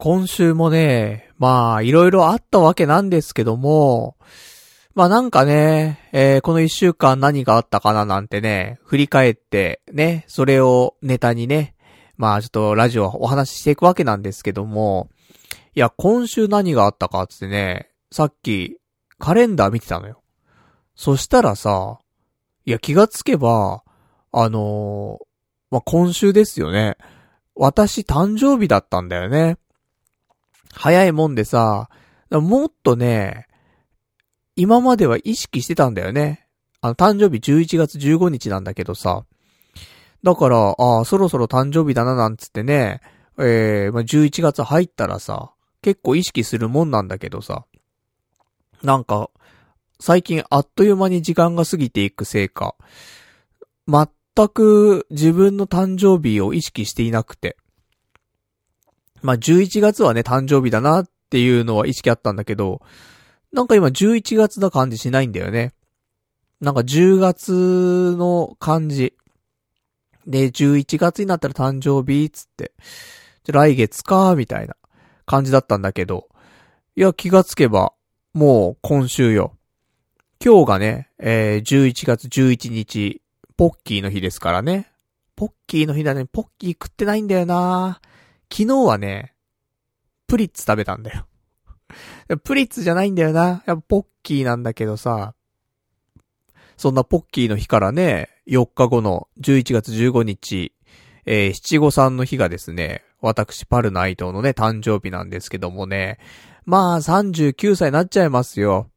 今週もね、まあいろいろあったわけなんですけども、まあなんかね、この一週間何があったかななんてね、振り返ってね、それをネタにね、まあちょっとラジオお話ししていくわけなんですけども、いや今週何があったかってね、さっきカレンダー見てたのよ。そしたらさ、いや気がつけば、まあ今週ですよね。私誕生日だったんだよね。早いもんでさ、もっとね、今までは意識してたんだよね。誕生日11月15日なんだけどさ、だから、ああ、そろそろ誕生日だななんつってね、まあ、11月入ったらさ、結構意識するもんなんだけどさ、なんか、最近あっという間に時間が過ぎていくせいか、全く自分の誕生日を意識していなくて、まあ、11月はね、誕生日だなっていうのは意識あったんだけど、なんか今11月な感じしないんだよね。なんか10月の感じ。で、11月になったら誕生日つって、じゃ来月かみたいな感じだったんだけど、いや、気がつけば、もう今週よ。今日がね、11月11日、ポッキーの日ですからね。ポッキーの日だね。ポッキー食ってないんだよなぁ。昨日はね、プリッツ食べたんだよ。プリッツじゃないんだよな。やっぱポッキーなんだけどさ。そんなポッキーの日からね、4日後の11月15日、七五三の日がですね、私パル内藤のね、誕生日なんですけどもね。まあ、39歳になっちゃいますよ。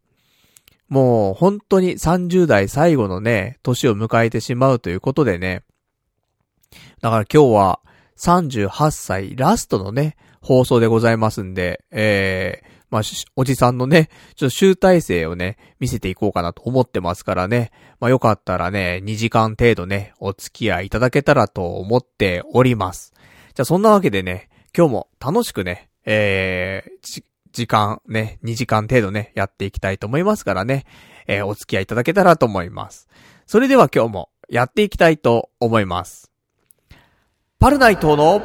もう、本当に30代最後のね、年を迎えてしまうということでね。だから今日は、38歳ラストのね、放送でございますんで、まあ、おじさんのね、ちょっと集大成をね、見せていこうかなと思ってますからね。まあ、よかったらね、2時間程度ね、お付き合いいただけたらと思っております。じゃあ、そんなわけでね、今日も楽しくね、時間ね、2時間程度ね、やっていきたいと思いますからね、お付き合いいただけたらと思います。それでは今日もやっていきたいと思います。パルナイトの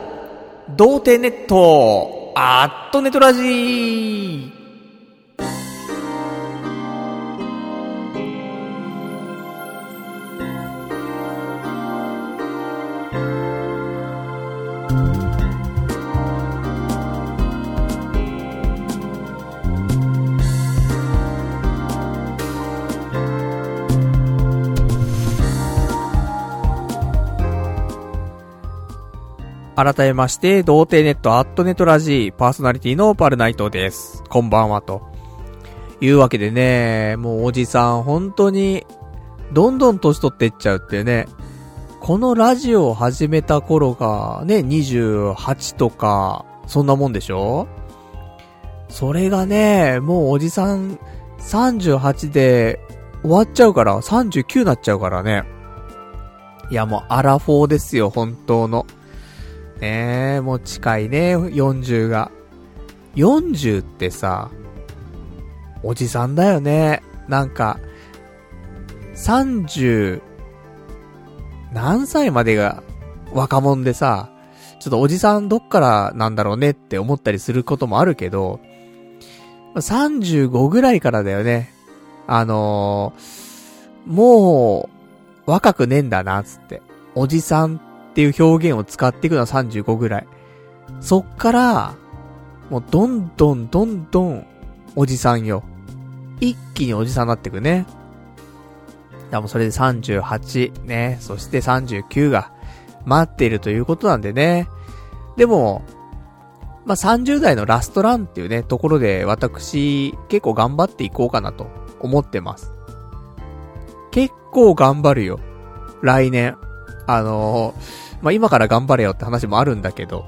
童貞ネットアットネトラジー。改めまして、童貞ネットアットネトラジーパーソナリティのパルナイトです。こんばんはと。いうわけでね、もうおじさん本当にどんどん年取ってっちゃうってね、このラジオを始めた頃がね、28とか、そんなもんでしょ？それがね、もうおじさん38で終わっちゃうから、39になっちゃうからね。いやもうアラフォーですよ、本当の。ねえ、もう近いね、40が。40ってさ、おじさんだよね。なんか、30、何歳までが若者でさ、ちょっとおじさんどっからなんだろうねって思ったりすることもあるけど、35ぐらいからだよね。もう、若くねえんだな、つって。おじさんっていう表現を使っていくのは35ぐらい。そっからもうどんどんどんどんおじさんよ。一気におじさんになってくね。でもそれで38ね、そして39が待っているということなんでね。でもまあ、30代のラストランっていうねところで私結構頑張っていこうかなと思ってます。結構頑張るよ。来年まあ、今から頑張れよって話もあるんだけど、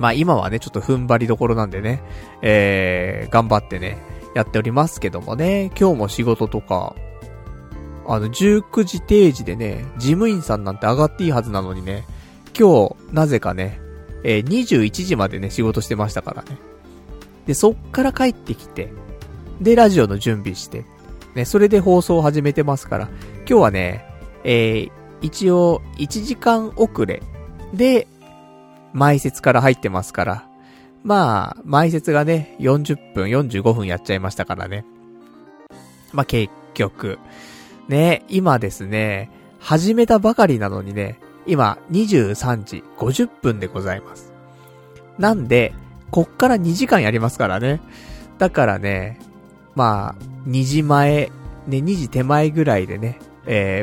まあ、今はねちょっと踏ん張りどころなんでね、頑張ってねやっておりますけどもね、今日も仕事とか19時定時でね事務員さんなんて上がっていいはずなのにね、今日なぜかね、21時までね仕事してましたからね。でそっから帰ってきて、でラジオの準備してね、それで放送を始めてますから、今日はね、一応1時間遅れで埋設から入ってますから、まあ、前説がね、40分、45分やっちゃいましたからね。まあ結局、ね、今ですね、始めたばかりなのにね、今23時50分でございます。なんで、こっから2時間やりますからね。だからね、まあ、2時前、ね、2時手前ぐらいでね、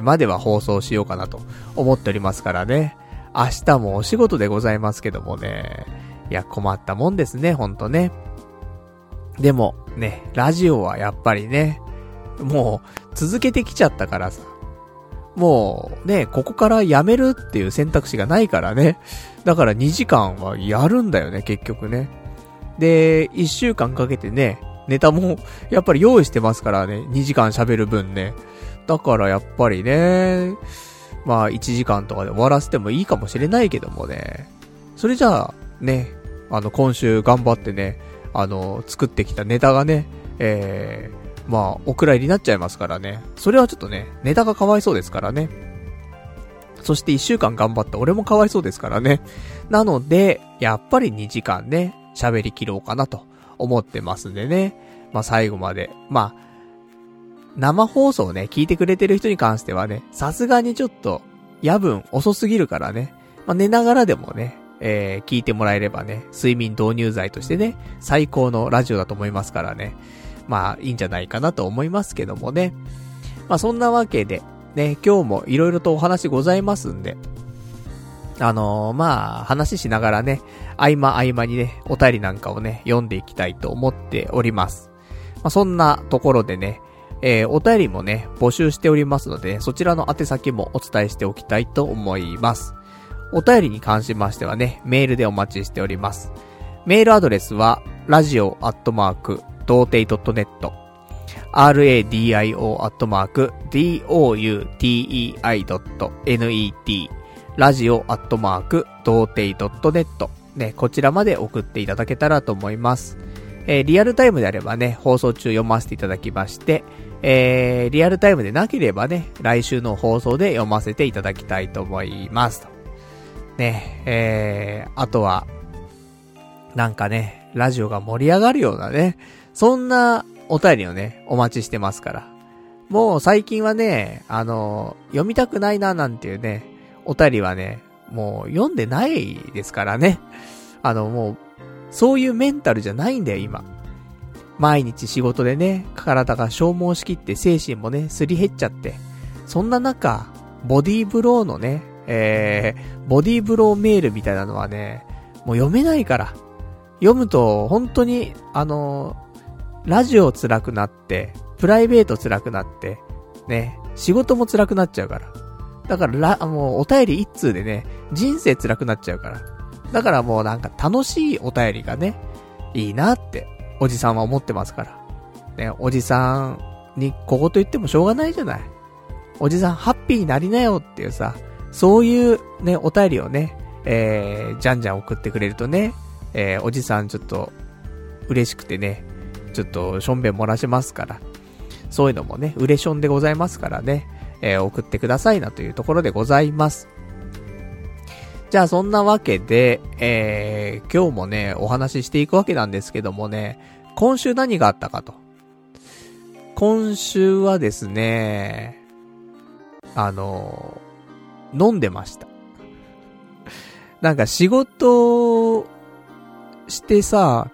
までは放送しようかなと思っておりますからね。明日もお仕事でございますけどもね。いや、困ったもんですね、ほんとね。でも、ね、ラジオはやっぱりね、もう、続けてきちゃったからさ。もう、ね、ここからやめるっていう選択肢がないからね。だから2時間はやるんだよね、結局ね。で、1週間かけてね、ネタも、やっぱり用意してますからね、2時間喋る分ね。だからやっぱりね、まあ1時間とかで終わらせてもいいかもしれないけどもね。それじゃあ、ね、今週頑張ってね、作ってきたネタがね、まあ、お蔵入りになっちゃいますからね。それはちょっとね、ネタがかわいそうですからね。そして1週間頑張った俺もかわいそうですからね。なので、やっぱり2時間ね、喋り切ろうかなと思ってますんでね。まあ最後まで、まあ、生放送ね、聞いてくれてる人に関してはね、さすがにちょっと、夜分遅すぎるからね。まあ寝ながらでもね、聞いてもらえればね、睡眠導入剤としてね、最高のラジオだと思いますからね。まあ、いいんじゃないかなと思いますけどもね。まあ、そんなわけで、ね、今日もいろいろとお話ございますんで、まあ、話しながらね、合間合間にね、お便りなんかをね、読んでいきたいと思っております。まあ、そんなところでね、お便りもね、募集しておりますので、ね、そちらの宛先もお伝えしておきたいと思います。お便りに関しましてはね、メールでお待ちしております。メールアドレスは、radio@doutei.net、radio@doutei.net、radio@doutei.net、ね、こちらまで送っていただけたらと思います。リアルタイムであればね、放送中読ませていただきまして、リアルタイムでなければね、来週の放送で読ませていただきたいと思いますと。ね、あとは、なんかね、ラジオが盛り上がるようなね、そんなお便りをね、お待ちしてますから。もう最近はね、読みたくないななんていうね、お便りはね、もう読んでないですからね。もう、そういうメンタルじゃないんだよ、今。毎日仕事でね、体が消耗しきって精神もね、すり減っちゃって。そんな中、ボディーブローのね、ボディーブローメールみたいなのはね、もう読めないから。読むと、本当に、ラジオ辛くなって、プライベート辛くなって、ね、仕事も辛くなっちゃうから。だから、もうお便り一通でね、人生辛くなっちゃうから。だからもうなんか楽しいお便りがね、いいなって、おじさんは思ってますから。ね、おじさんに小言言ってもしょうがないじゃない。おじさんハッピーになりなよっていうさ、そういうね、お便りをね、じゃんじゃん送ってくれるとね、おじさんちょっと嬉しくてね、ちょっとしょんべん漏らしますから。そういうのもね、うれしょんでございますからね、送ってくださいなというところでございます。じゃあそんなわけで、今日もね、お話ししていくわけなんですけどもね、今週何があったかと。今週はですね、飲んでました。なんか仕事してさ、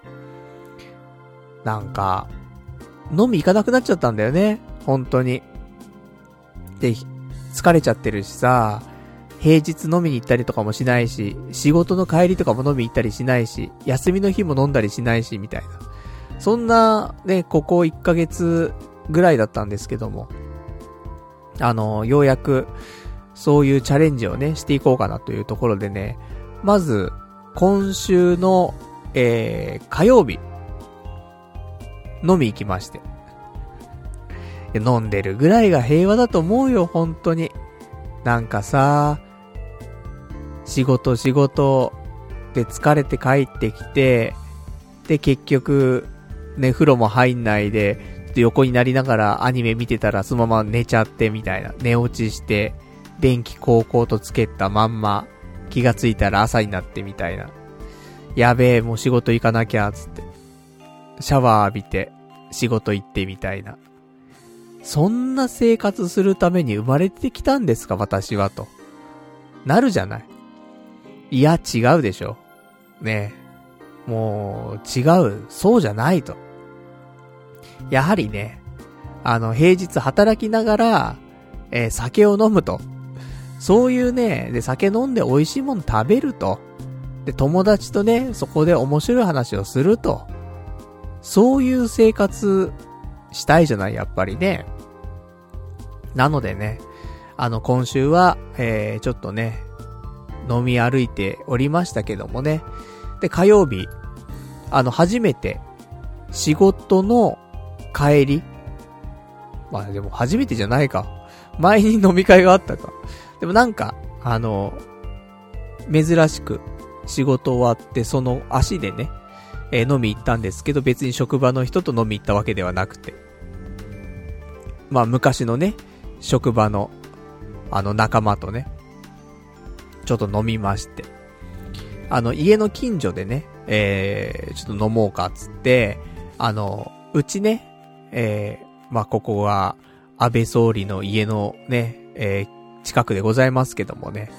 なんか、飲み行かなくなっちゃったんだよね、本当に。で、疲れちゃってるしさ、平日飲みに行ったりとかもしないし、仕事の帰りとかも飲みに行ったりしないし、休みの日も飲んだりしないしみたいな、そんなね、ここ1ヶ月ぐらいだったんですけども、ようやくそういうチャレンジをね、していこうかなというところでね、まず今週の、火曜日飲み行きまして、飲んでるぐらいが平和だと思うよ、本当に。なんかさ、仕事で疲れて帰ってきて、で結局ね、風呂も入んないでちょっと横になりながらアニメ見てたらそのまま寝ちゃってみたいな、寝落ちして電気こうこうとつけたまんま気がついたら朝になってみたいな。やべえもう仕事行かなきゃつってシャワー浴びて仕事行ってみたいな、そんな生活するために生まれてきたんですか私はとなるじゃない。いや違うでしょねえ、もう違う、そうじゃないと。やはりね、平日働きながら、酒を飲むと、そういうね、で酒飲んで美味しいもの食べると、で友達とねそこで面白い話をすると、そういう生活したいじゃないやっぱりね。なのでね、今週は、ちょっとね飲み歩いておりましたけどもね。で火曜日初めて仕事の帰り、まあでも初めてじゃないか、前に飲み会があったか。でもなんか珍しく仕事終わってその足でね、飲み行ったんですけど、別に職場の人と飲み行ったわけではなくて、まあ昔のね職場の仲間とねちょっと飲みまして、家の近所でね、ちょっと飲もうかっつって、うちね、まあここは安倍総理の家のね、近くでございますけどもね、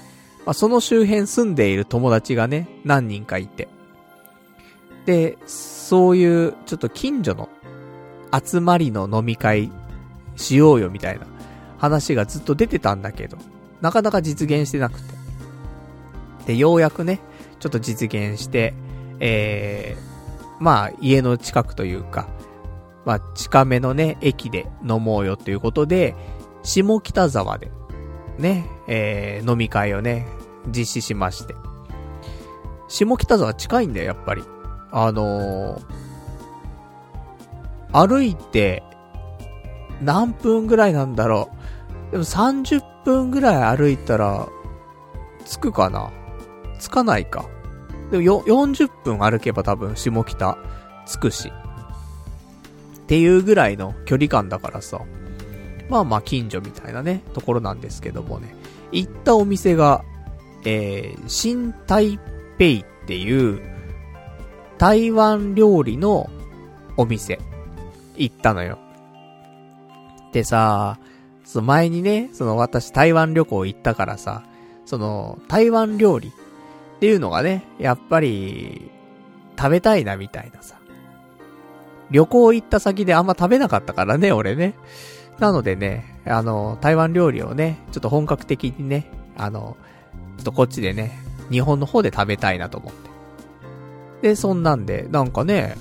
まあ、その周辺住んでいる友達がね何人かいて、でそういうちょっと近所の集まりの飲み会しようよみたいな話がずっと出てたんだけど、なかなか実現してなくて、でようやくねちょっと実現して、まあ家の近くというか、まあ近めのね駅で飲もうよということで下北沢でね、飲み会をね実施しまして、下北沢近いんだよやっぱり。歩いて何分ぐらいなんだろう。でも30分ぐらい歩いたら着くかな、着かないか。でも40分歩けば多分下北着くしっていうぐらいの距離感だからさ、まあまあ近所みたいなねところなんですけどもね、行ったお店が、新台北っていう台湾料理のお店行ったのよ。でさ、その前にね私台湾旅行行ったからさ、台湾料理っていうのがねやっぱり食べたいなみたいなさ、旅行行った先であんま食べなかったからね俺ね。なのでね台湾料理をねちょっと本格的にねちょっとこっちでね日本の方で食べたいなと思って、でそんなんでなんかね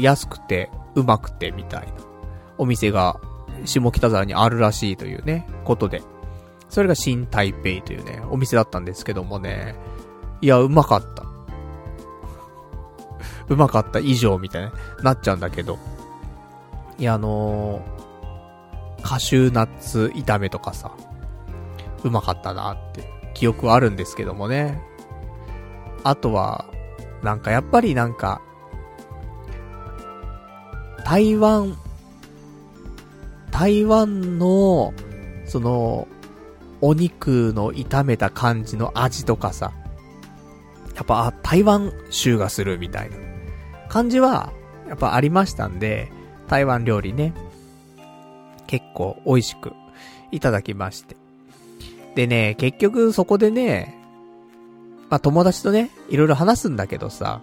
安くてうまくてみたいなお店が下北沢にあるらしいというねことで、それが新台北というねお店だったんですけどもね、いやうまかったうまかった以上みたいななっちゃうんだけど、いやカシューナッツ炒めとかさうまかったなって記憶はあるんですけどもね。あとはなんかやっぱりなんか台湾のお肉の炒めた感じの味とかさ、やっぱ台湾臭がするみたいな感じはやっぱありましたんで、台湾料理ね結構美味しくいただきまして、でね結局そこでね、まあ友達とねいろいろ話すんだけどさ、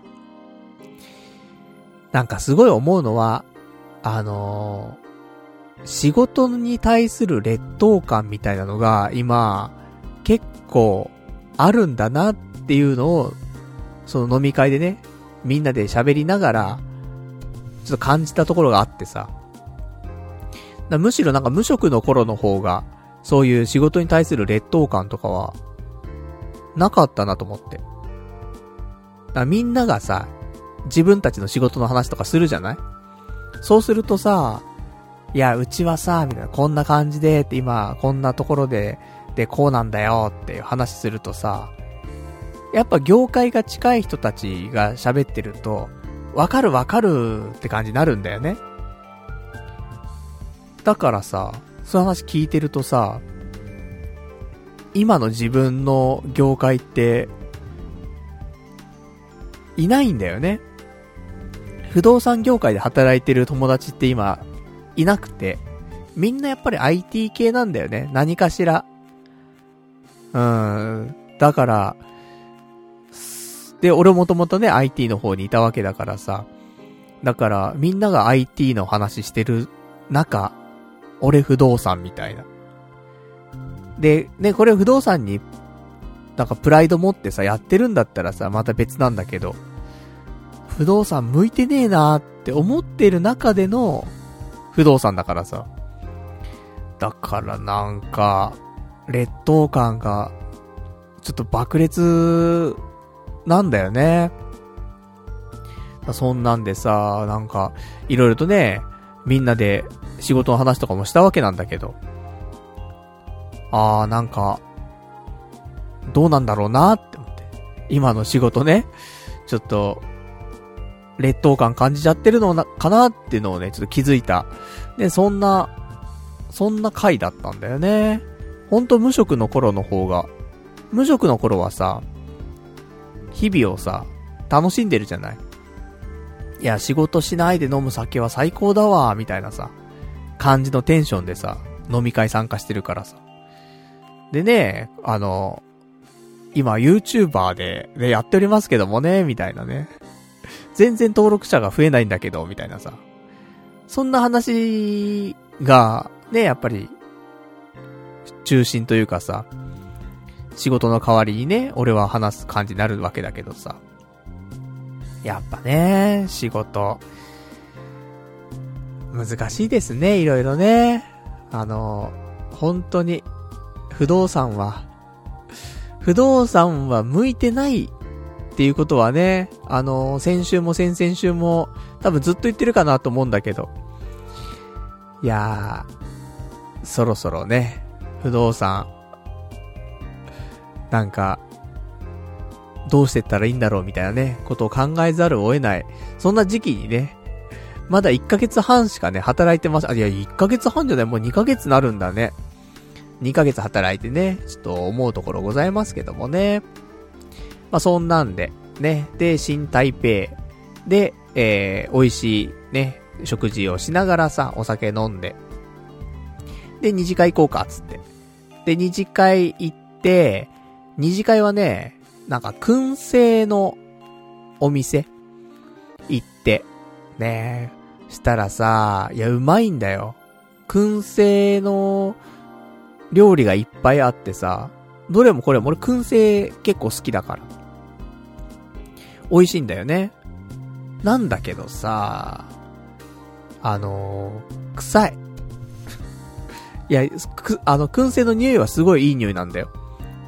なんかすごい思うのは仕事に対する劣等感みたいなのが今結構あるんだなっていうのを飲み会でねみんなで喋りながらちょっと感じたところがあってさ、むしろなんか無職の頃の方がそういう仕事に対する劣等感とかはなかったなと思って、みんながさ自分たちの仕事の話とかするじゃない。そうするとさ、いやうちはさみたいなこんな感じでって今こんなところでこうなんだよっていう話するとさ、やっぱ業界が近い人たちが喋ってるとわかるって感じになるんだよね。だからさ、そういう話聞いてるとさ、今の自分の業界っていないんだよね。不動産業界で働いてる友達って今いなくて、みんなやっぱり IT 系なんだよね、何かしら。だからで、俺もともとね IT の方にいたわけだからさ、だからみんなが IT の話してる中、俺不動産みたいなでね、これ不動産になんかプライド持ってさやってるんだったらさ、また別なんだけど、不動産向いてねえなーって思ってる中での不動産だからさ、だからなんか劣等感がちょっと爆裂なんだよね。そんなんでさ、なんかいろいろとね、みんなで仕事の話とかもしたわけなんだけど、なんかどうなんだろうなって思って、今の仕事ね、ちょっと劣等感感じちゃってるのかなっていうのをね、ちょっと気づいた。で、そんな回だったんだよね。ほんと無職の頃の方が、無職の頃はさ、日々をさ楽しんでるじゃない。いや、仕事しないで飲む酒は最高だわみたいなさ感じのテンションでさ飲み会参加してるからさ。でね、今 YouTuber で、ね、やっておりますけどもねみたいなね、全然登録者が増えないんだけどみたいなさ、そんな話がね、やっぱり中心というかさ、仕事の代わりにね、俺は話す感じになるわけだけどさ、やっぱね、仕事難しいですね、いろいろね。本当に不動産は向いてないっていうことはね、先週も先々週も多分ずっと言ってるかなと思うんだけど、いやー、そろそろね、不動産なんかどうしてったらいいんだろうみたいなね、ことを考えざるを得ない、そんな時期にね、まだ1ヶ月半しかね働いてます。いや、1ヶ月半じゃない、もう2ヶ月になるんだね。2ヶ月働いてね、ちょっと思うところございますけどもね。まあそんなんでね、で新台北で、美味しいね食事をしながらさ、お酒飲んで、で二次会行こうかっつって、で二次会行って、二次会はね、なんか燻製のお店行ってね、したらさ、いや、うまいんだよ。燻製の料理がいっぱいあってさ、どれもこれも、俺燻製結構好きだから美味しいんだよね。なんだけどさ、臭いいや、燻製の匂いはすごいいい匂いなんだよ。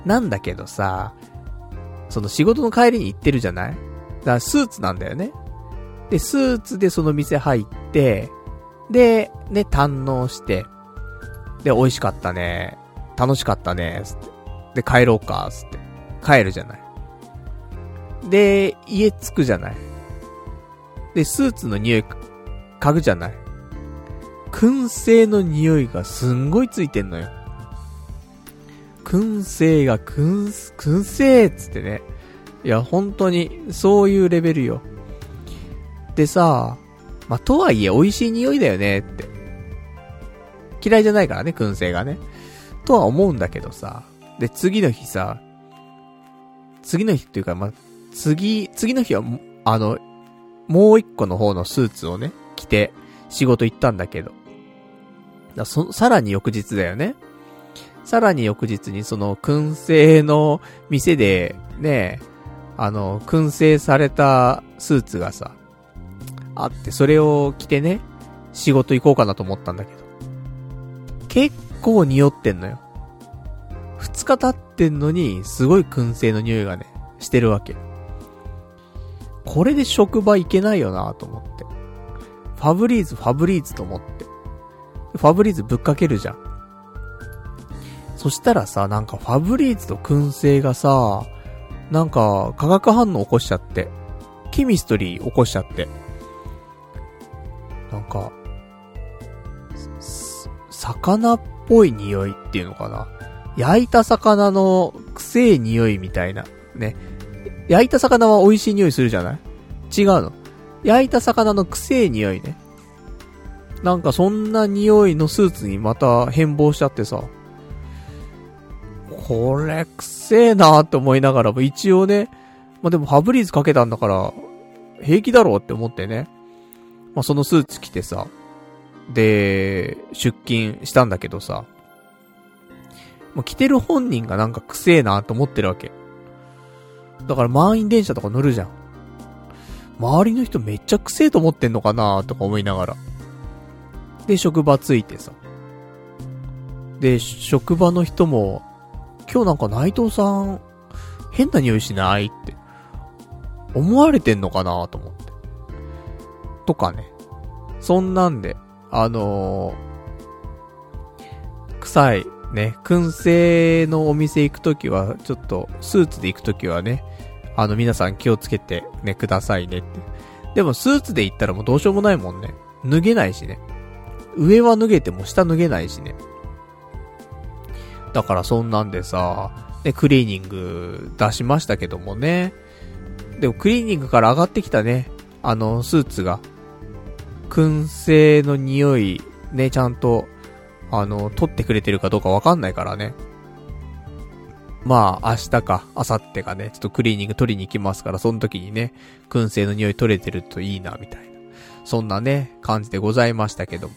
なんだけどさ、その仕事の帰りに行ってるじゃない？だからスーツなんだよね。でスーツでその店入って、でね、堪能して、で美味しかったね、楽しかったねつって、で帰ろうかつって帰るじゃない。で家着くじゃない。でスーツの匂い嗅ぐじゃない。燻製の匂いがすんごいついてんのよ。燻製っつってね、いや本当にそういうレベルよ。でさ、まあ、とはいえ美味しい匂いだよねって、嫌いじゃないからね燻製がね、とは思うんだけどさ。で次の日っていうか、まあ、次の日はもう一個の方のスーツをね着て仕事行ったんだけど、さらに翌日だよね。さらに翌日にその燻製の店でね、燻製されたスーツがさあって、それを着てね仕事行こうかなと思ったんだけど、結構匂ってんのよ。2日経ってんのにすごい燻製の匂いがねしてるわけ。これで職場行けないよなと思って、ファブリーズと思って、ファブリーズぶっかけるじゃん。そしたらさ、なんかファブリーズと燻製がさ、なんか化学反応起こしちゃって、ケミストリー起こしちゃって、なんか魚っぽい匂いっていうのかな、焼いた魚の臭い匂いみたいなね。焼いた魚は美味しい匂いするじゃない。違うの。焼いた魚の臭い匂いね。なんかそんな匂いのスーツにまた変貌しちゃってさ、これ臭えなーって思いながらも一応ね、まあ、でもファブリーズかけたんだから平気だろうって思ってね、まあ、そのスーツ着てさ、で出勤したんだけどさ、まあ、着てる本人がなんか臭えなーって思ってるわけだから、満員電車とか乗るじゃん、周りの人めっちゃ臭えと思ってんのかなーとか思いながら、で職場ついてさ、で職場の人も今日なんか内藤さん変な匂いしないって思われてんのかなと思ってとかね、そんなんで臭いね、燻製のお店行くときはちょっとスーツで行くときはね、皆さん気をつけてねくださいねって。でもスーツで行ったらもうどうしようもないもんね、脱げないしね、上は脱げても下脱げないしね。だからそんなんでさ、でクリーニング出しましたけどもね。でもクリーニングから上がってきたね、スーツが燻製の匂いね、ちゃんと取ってくれてるかどうかわかんないからね。まあ明日か明後日かね、ちょっとクリーニング取りに行きますから、その時にね燻製の匂い取れてるといいなみたいな、そんなね感じでございましたけども、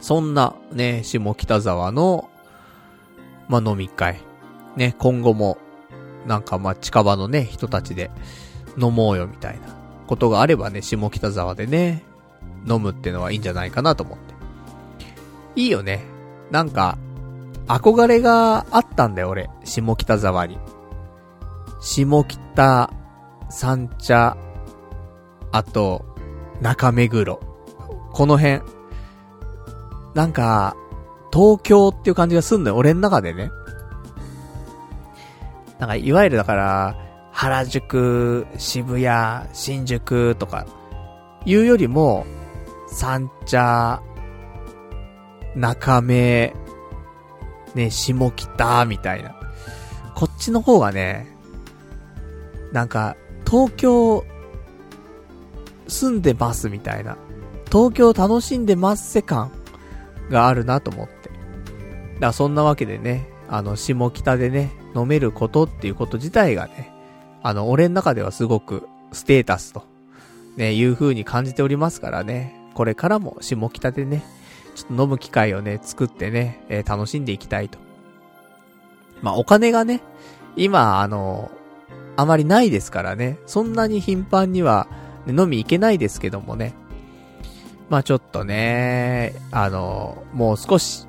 そんなね下北沢のまあ飲み会ね、今後もなんかまあ近場のね人たちで飲もうよみたいなことがあればね、下北沢でね飲むってのはいいんじゃないかなと思って。いいよね、なんか憧れがあったんだよ俺、下北沢に。下北三茶、あと中目黒、この辺なんか東京っていう感じがすんのよ俺の中でね。なんかいわゆるだから原宿、渋谷、新宿とかいうよりも三茶、中目ね、下北みたいな、こっちの方がね、なんか東京住んでますみたいな、東京楽しんでます世感があるなと思って。だからそんなわけでね、下北でね飲めることっていうこと自体がね、俺の中ではすごくステータスとねいう風に感じておりますからね、これからも下北でねちょっと飲む機会をね作ってね、楽しんでいきたいと。まあお金がね今あまりないですからね、そんなに頻繁には、ね、飲み行けないですけどもね、まあちょっとねもう少し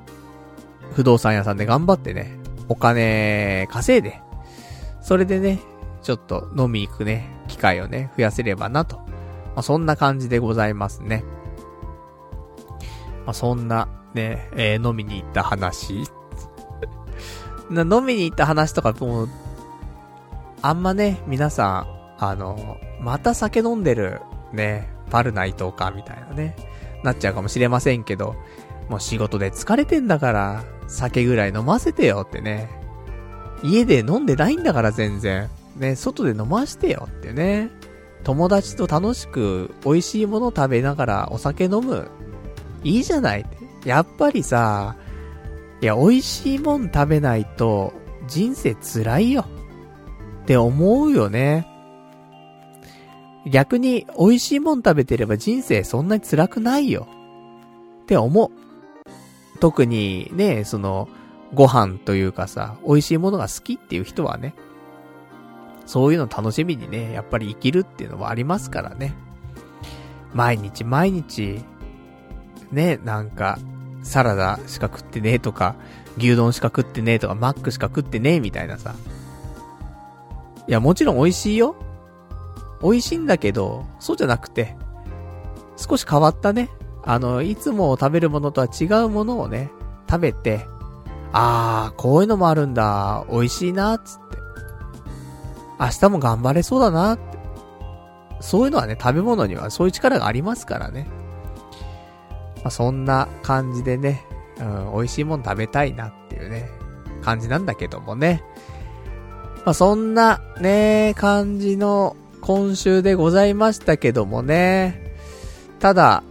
不動産屋さんで頑張ってねお金稼いで、それでねちょっと飲み行くね機会をね増やせればなと、まあ、そんな感じでございますね。まあ、そんなね、飲みに行った話飲みに行った話とかもうあんまね、皆さんまた酒飲んでるねパルナイトかみたいなねなっちゃうかもしれませんけど、もう仕事で疲れてんだから酒ぐらい飲ませてよってね、家で飲んでないんだから全然ね外で飲ましてよってね、友達と楽しく美味しいもの食べながらお酒飲む、いいじゃないって。やっぱりさ、いや美味しいもん食べないと人生辛いよって思うよね。逆に美味しいもん食べてれば人生そんなに辛くないよって思う。特にねそのご飯というかさ、美味しいものが好きっていう人はね、そういうの楽しみにねやっぱり生きるっていうのもありますからね。毎日毎日ね、なんかサラダしか食ってねえとか牛丼しか食ってねえとかマックしか食ってねえみたいなさ、いやもちろん美味しいよ、美味しいんだけど、そうじゃなくて少し変わったねいつも食べるものとは違うものをね食べて、あーこういうのもあるんだ、美味しいなーっつって、明日も頑張れそうだなーって、そういうのはね食べ物にはそういう力がありますからね。まあ、そんな感じでね、うん、美味しいもん食べたいなっていうね感じなんだけどもね、まあ、そんなね感じの今週でございましたけどもね。ただ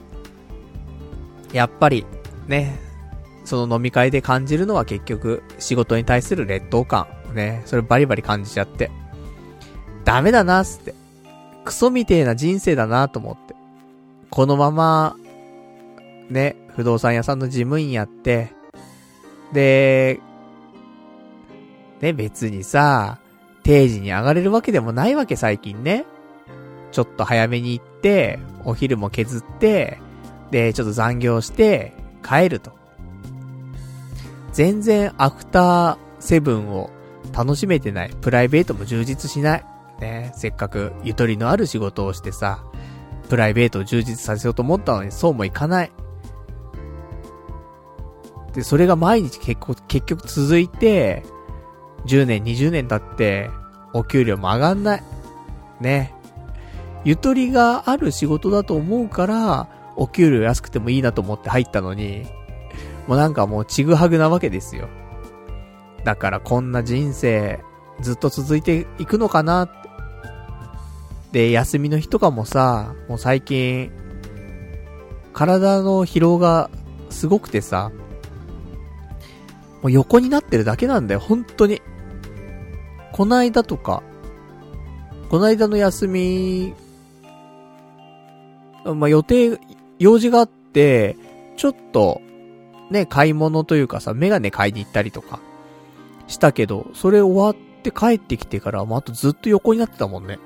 やっぱりね、その飲み会で感じるのは結局仕事に対する劣等感ね、それバリバリ感じちゃってダメだなっつって、クソみてえな人生だなと思って、このままね不動産屋さんの事務員やって、でね別にさ定時に上がれるわけでもないわけ最近ね。ちょっと早めに行ってお昼も削って、でちょっと残業して帰ると、全然アフターセブンを楽しめてない。プライベートも充実しない。ね、せっかくゆとりのある仕事をしてさ、プライベートを充実させようと思ったのにそうもいかない。で、それが毎日結局続いて、10年、20年経って、お給料も上がんない。ね。ゆとりがある仕事だと思うから、お給料安くてもいいなと思って入ったのに、もうなんかもうちぐはぐなわけですよ。だからこんな人生ずっと続いていくのかなって。で休みの日とかもさ、もう最近体の疲労がすごくてさ、もう横になってるだけなんだよ本当に。こないだの休み、まあ、用事があってちょっとね、買い物というかさ、メガネ買いに行ったりとかしたけど、それ終わって帰ってきてから、もうあとずっと横になってたもんね。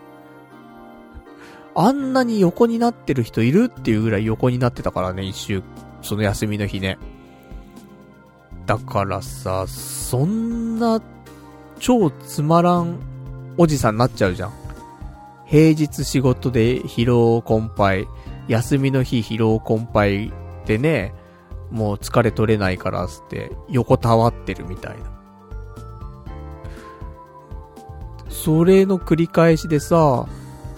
あんなに横になってる人いるっていうぐらい横になってたからね、一週、その休みの日ね。だからさ、そんな超つまらんおじさんになっちゃうじゃん。平日仕事で疲労困憊、休みの日疲労困憊でね、もう疲れ取れないからつって横たわってるみたいな、それの繰り返しでさ。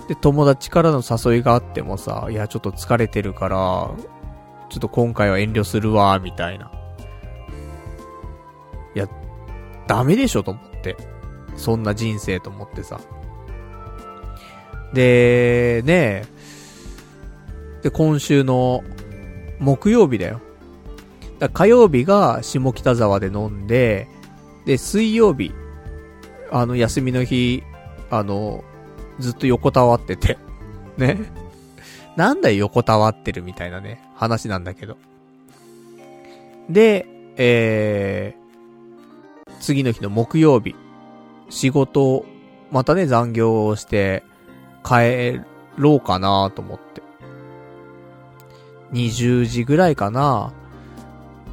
で友達からの誘いがあってもさ、いやちょっと疲れてるからちょっと今回は遠慮するわみたいな。いやダメでしょと思って、そんな人生と思ってさ。でねえ、で今週の木曜日だよ。火曜日が下北沢で飲んで、で水曜日休みの日ずっと横たわっててねなんだよ横たわってるみたいなね話なんだけど。で次の日の木曜日、仕事またね残業をして帰ろうかなと思って、20時ぐらいかな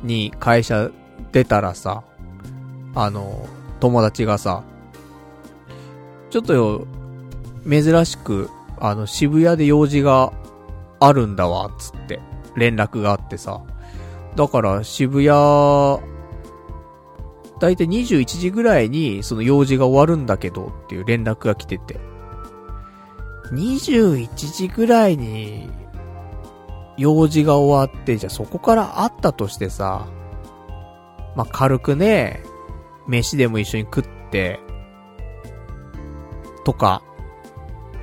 に会社出たらさ、友達がさ、ちょっと珍しく渋谷で用事があるんだわつって連絡があってさ、だから渋谷だいたい21時ぐらいにその用事が終わるんだけどっていう連絡が来てて、21時ぐらいに用事が終わって、じゃあそこから会ったとしてさ、まあ、軽くね飯でも一緒に食ってとか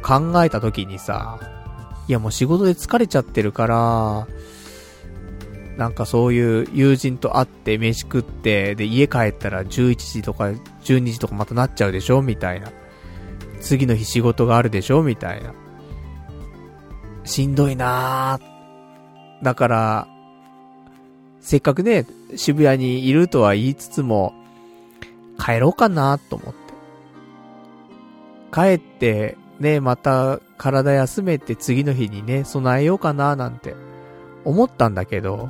考えた時にさ、いやもう仕事で疲れちゃってるから、なんかそういう友人と会って飯食って、で家帰ったら11時とか12時とかまたなっちゃうでしょみたいな、次の日仕事があるでしょみたいな、しんどいなー。だからせっかくね渋谷にいるとは言いつつも帰ろうかなと思って、帰ってねまた体休めて次の日にね備えようかななんて思ったんだけど、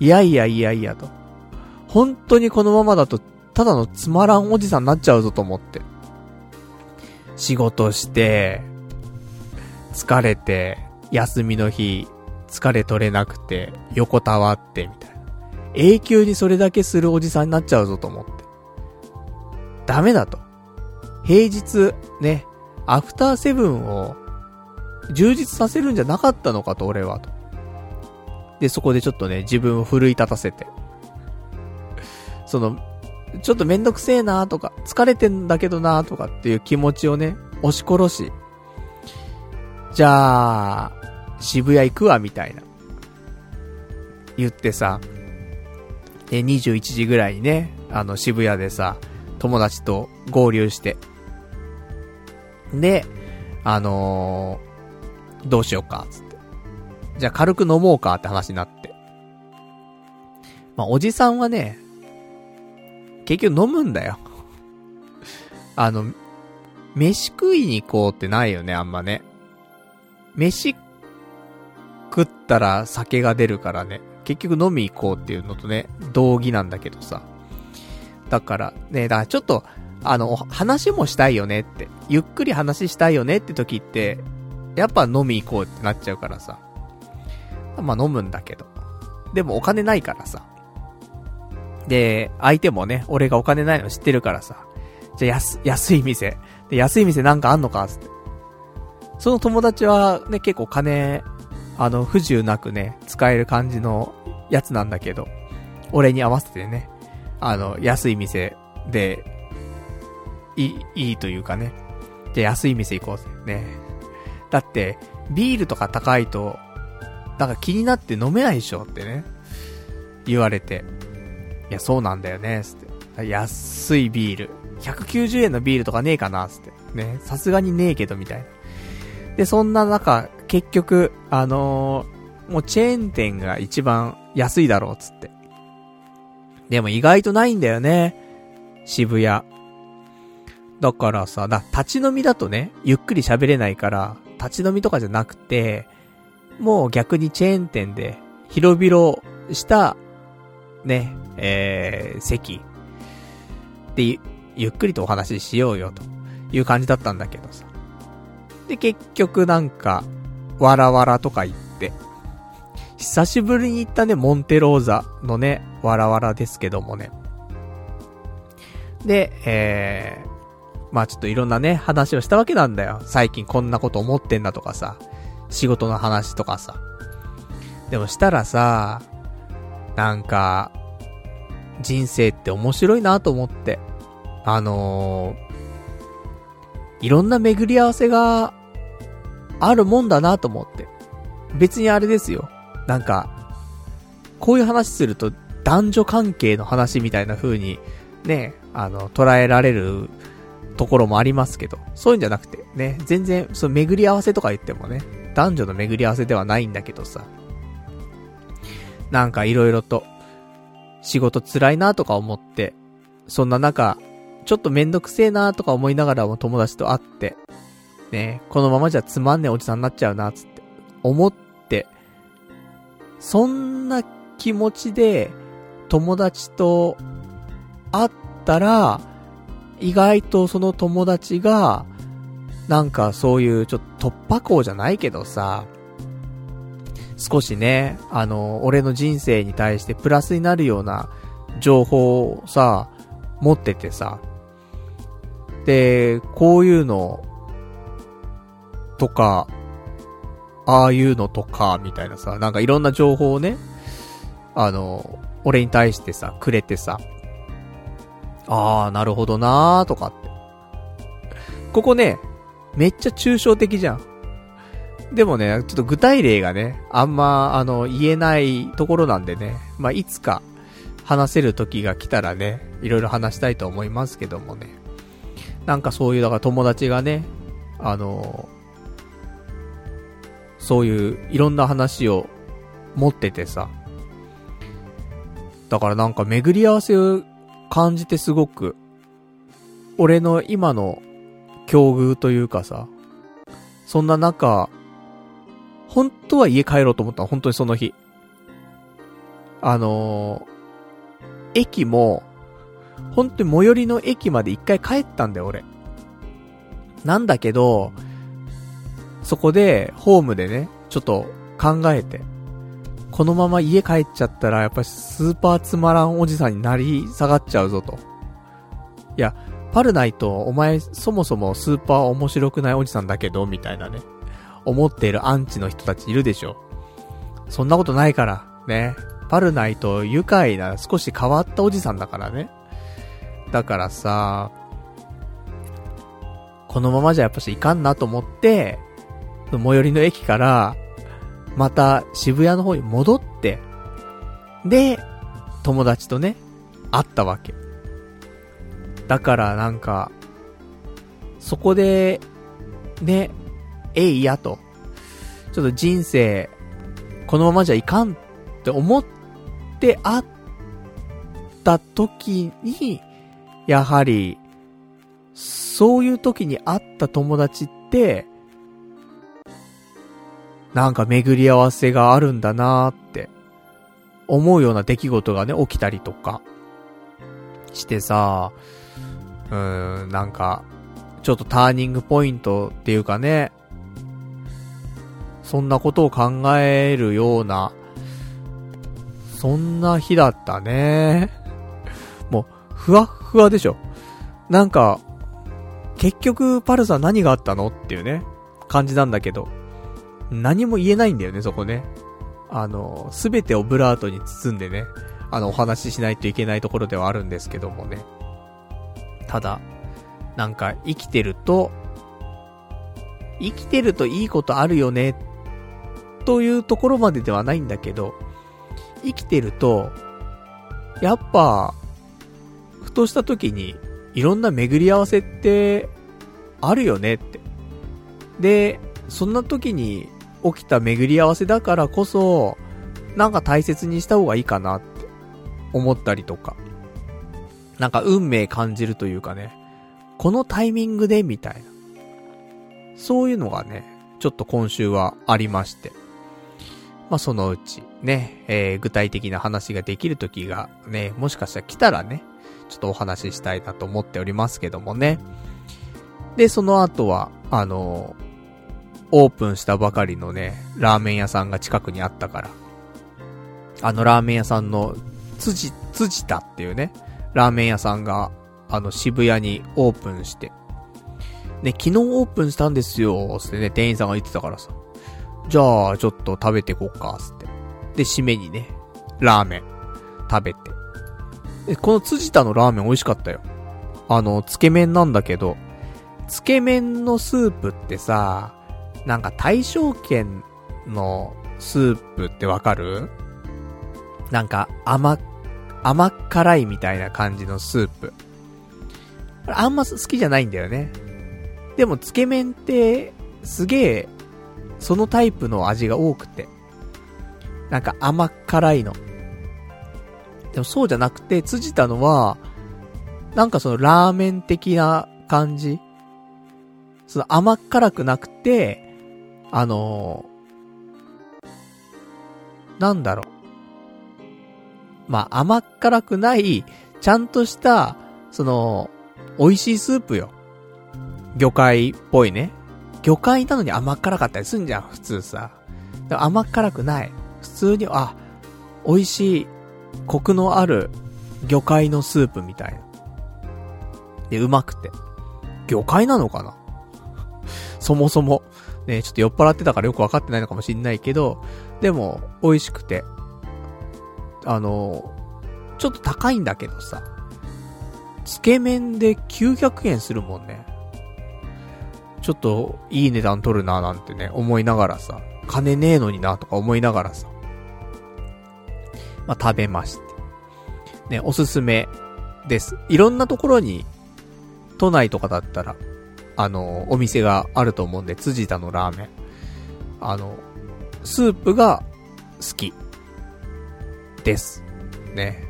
いやと、本当にこのままだとただのつまらんおじさんになっちゃうぞと思って、仕事して疲れて休みの日疲れ取れなくて横たわってみたいな、永久にそれだけするおじさんになっちゃうぞと思って、ダメだと。平日ねアフターセブンを充実させるんじゃなかったのかと俺はと。でそこでちょっとね自分を奮い立たせて、そのちょっとめんどくせえなーとか疲れてんだけどなーとかっていう気持ちをね押し殺し、じゃあ渋谷行くわみたいな言ってさ、21時ぐらいにね、渋谷でさ、友達と合流して、で、どうしようかつって、じゃあ軽く飲もうかって話になって、まあ、おじさんはね、結局飲むんだよ。飯食いに行こうってないよね、あんまね。飯食ったら酒が出るからね、結局飲み行こうっていうのとね、同義なんだけどさ。だからね、だからちょっと、話もしたいよねって、ゆっくり話したいよねって時って、やっぱ飲み行こうってなっちゃうからさ。まあ飲むんだけど。でもお金ないからさ。で、相手もね、俺がお金ないの知ってるからさ。じゃあ安い店。で、安い店なんかあんのかつって。その友達はね、結構金、不自由なくね、使える感じのやつなんだけど、俺に合わせてね、安い店で、いいというかね。じゃあ安い店行こうね。だって、ビールとか高いと、なんか気になって飲めないでしょってね、言われて。いや、そうなんだよね、つって。安いビール。190円のビールとかねえかな、つって。ね、さすがにねえけど、みたいな。で、そんな中、結局、もうチェーン店が一番安いだろう、つって。でも意外とないんだよね、渋谷。だからさ、立ち飲みだとね、ゆっくり喋れないから、立ち飲みとかじゃなくて、もう逆にチェーン店で、広々した、ね、席。で、ゆっくりとお話ししようよ、という感じだったんだけどさ。で、結局なんかわらわらとか行って、久しぶりに行ったね、モンテローザのね、わらわらですけどもね。で、まあちょっといろんなね話をしたわけなんだよ。最近こんなこと思ってんだとかさ、仕事の話とかさ。でもしたらさ、なんか人生って面白いなと思って、いろんな巡り合わせがあるもんだなと思って。別にあれですよ。なんか、こういう話すると男女関係の話みたいな風にね、捉えられるところもありますけど、そういうんじゃなくてね、全然その巡り合わせとか言ってもね、男女の巡り合わせではないんだけどさ。なんかいろいろと仕事辛いなとか思って、そんな中、ちょっとめんどくせえなーとか思いながらも友達と会って、ね、このままじゃつまんねえおじさんになっちゃうなーつって思って、そんな気持ちで友達と会ったら、意外とその友達が、なんかそういうちょっと突破口じゃないけどさ、少しね、俺の人生に対してプラスになるような情報をさ、持っててさ、で、こういうのとか、ああいうのとかみたいなさ、なんかいろんな情報をね、俺に対してさ、くれてさ、ああなるほどなーとかって。ここね、めっちゃ抽象的じゃん。でもね、ちょっと具体例がね、あんま言えないところなんでね、まあ、いつか話せる時が来たらね、いろいろ話したいと思いますけどもね。なんかそういう、だから友達がね、そういういろんな話を持っててさ、だからなんか巡り合わせを感じて、すごく俺の今の境遇というかさ、そんな中、本当は家帰ろうと思ったの、本当にその日。駅も本当に最寄りの駅まで一回帰ったんだよ、俺。なんだけど、そこでホームでね、ちょっと考えて、このまま家帰っちゃったらやっぱりスーパーつまらんおじさんになり下がっちゃうぞと。いや、パルナイトお前そもそもスーパー面白くないおじさんだけどみたいなね、思っているアンチの人たちいるでしょ。そんなことないからね、パルナイト愉快な少し変わったおじさんだからね。だからさ、このままじゃやっぱしいかんなと思って、最寄りの駅からまた渋谷の方に戻って、で友達とね会ったわけだから、なんかそこでね、いやと、ちょっと人生このままじゃいかんって思って会った時に、やはりそういう時に会った友達ってなんか巡り合わせがあるんだなーって思うような出来事がね起きたりとかしてさ、なんかちょっとターニングポイントっていうかね、そんなことを考えるようなそんな日だったね。もうふわっふわでしょ。なんか結局パルさん何があったのっていうね感じなんだけど、何も言えないんだよねそこね。すべてをオブラートに包んでね、お話ししないといけないところではあるんですけどもね。ただなんか生きてるといいことあるよねというところまでではないんだけど、生きてるとやっぱふとした時にいろんな巡り合わせってあるよねって。でそんな時に起きた巡り合わせだからこそなんか大切にした方がいいかなって思ったりとか、なんか運命感じるというかね、このタイミングでみたいな、そういうのがねちょっと今週はありまして、まあそのうちね、具体的な話ができる時がね、もしかしたら来たらねちょっとお話ししたいなと思っておりますけどもね。でその後はオープンしたばかりのねラーメン屋さんが近くにあったから、ラーメン屋さんの辻田っていうねラーメン屋さんが渋谷にオープンしてね、昨日オープンしたんですよってね店員さんが言ってたからさ、じゃあちょっと食べてこっかつって、で締めにねラーメン食べて、でこの辻田のラーメン美味しかったよ。つけ麺なんだけど、つけ麺のスープってさ、なんか大正圏のスープってわかる？なんか甘辛いみたいな感じのスープ、あんま好きじゃないんだよね。でもつけ麺ってすげえそのタイプの味が多くて、なんか甘辛いの。でもそうじゃなくて辻田のはなんかそのラーメン的な感じ、その甘辛くなくてなんだろう、まあ甘辛くないちゃんとしたその美味しいスープよ。魚介っぽいね。魚介なのに甘辛かったりすんじゃん普通さ。だから甘辛くない、普通に美味しいコクのある魚介のスープみたいな。でうまくて、魚介なのかなそもそもね、ちょっと酔っ払ってたからよく分かってないのかもしんないけど、でも美味しくて、ちょっと高いんだけどさ、つけ麺で900円するもんね。ちょっといい値段取るななんてね思いながらさ、金ねえのになとか思いながらさ、まあ食べましてね、おすすめです。いろんなところに都内とかだったらお店があると思うんで、辻田のラーメンスープが好きですね。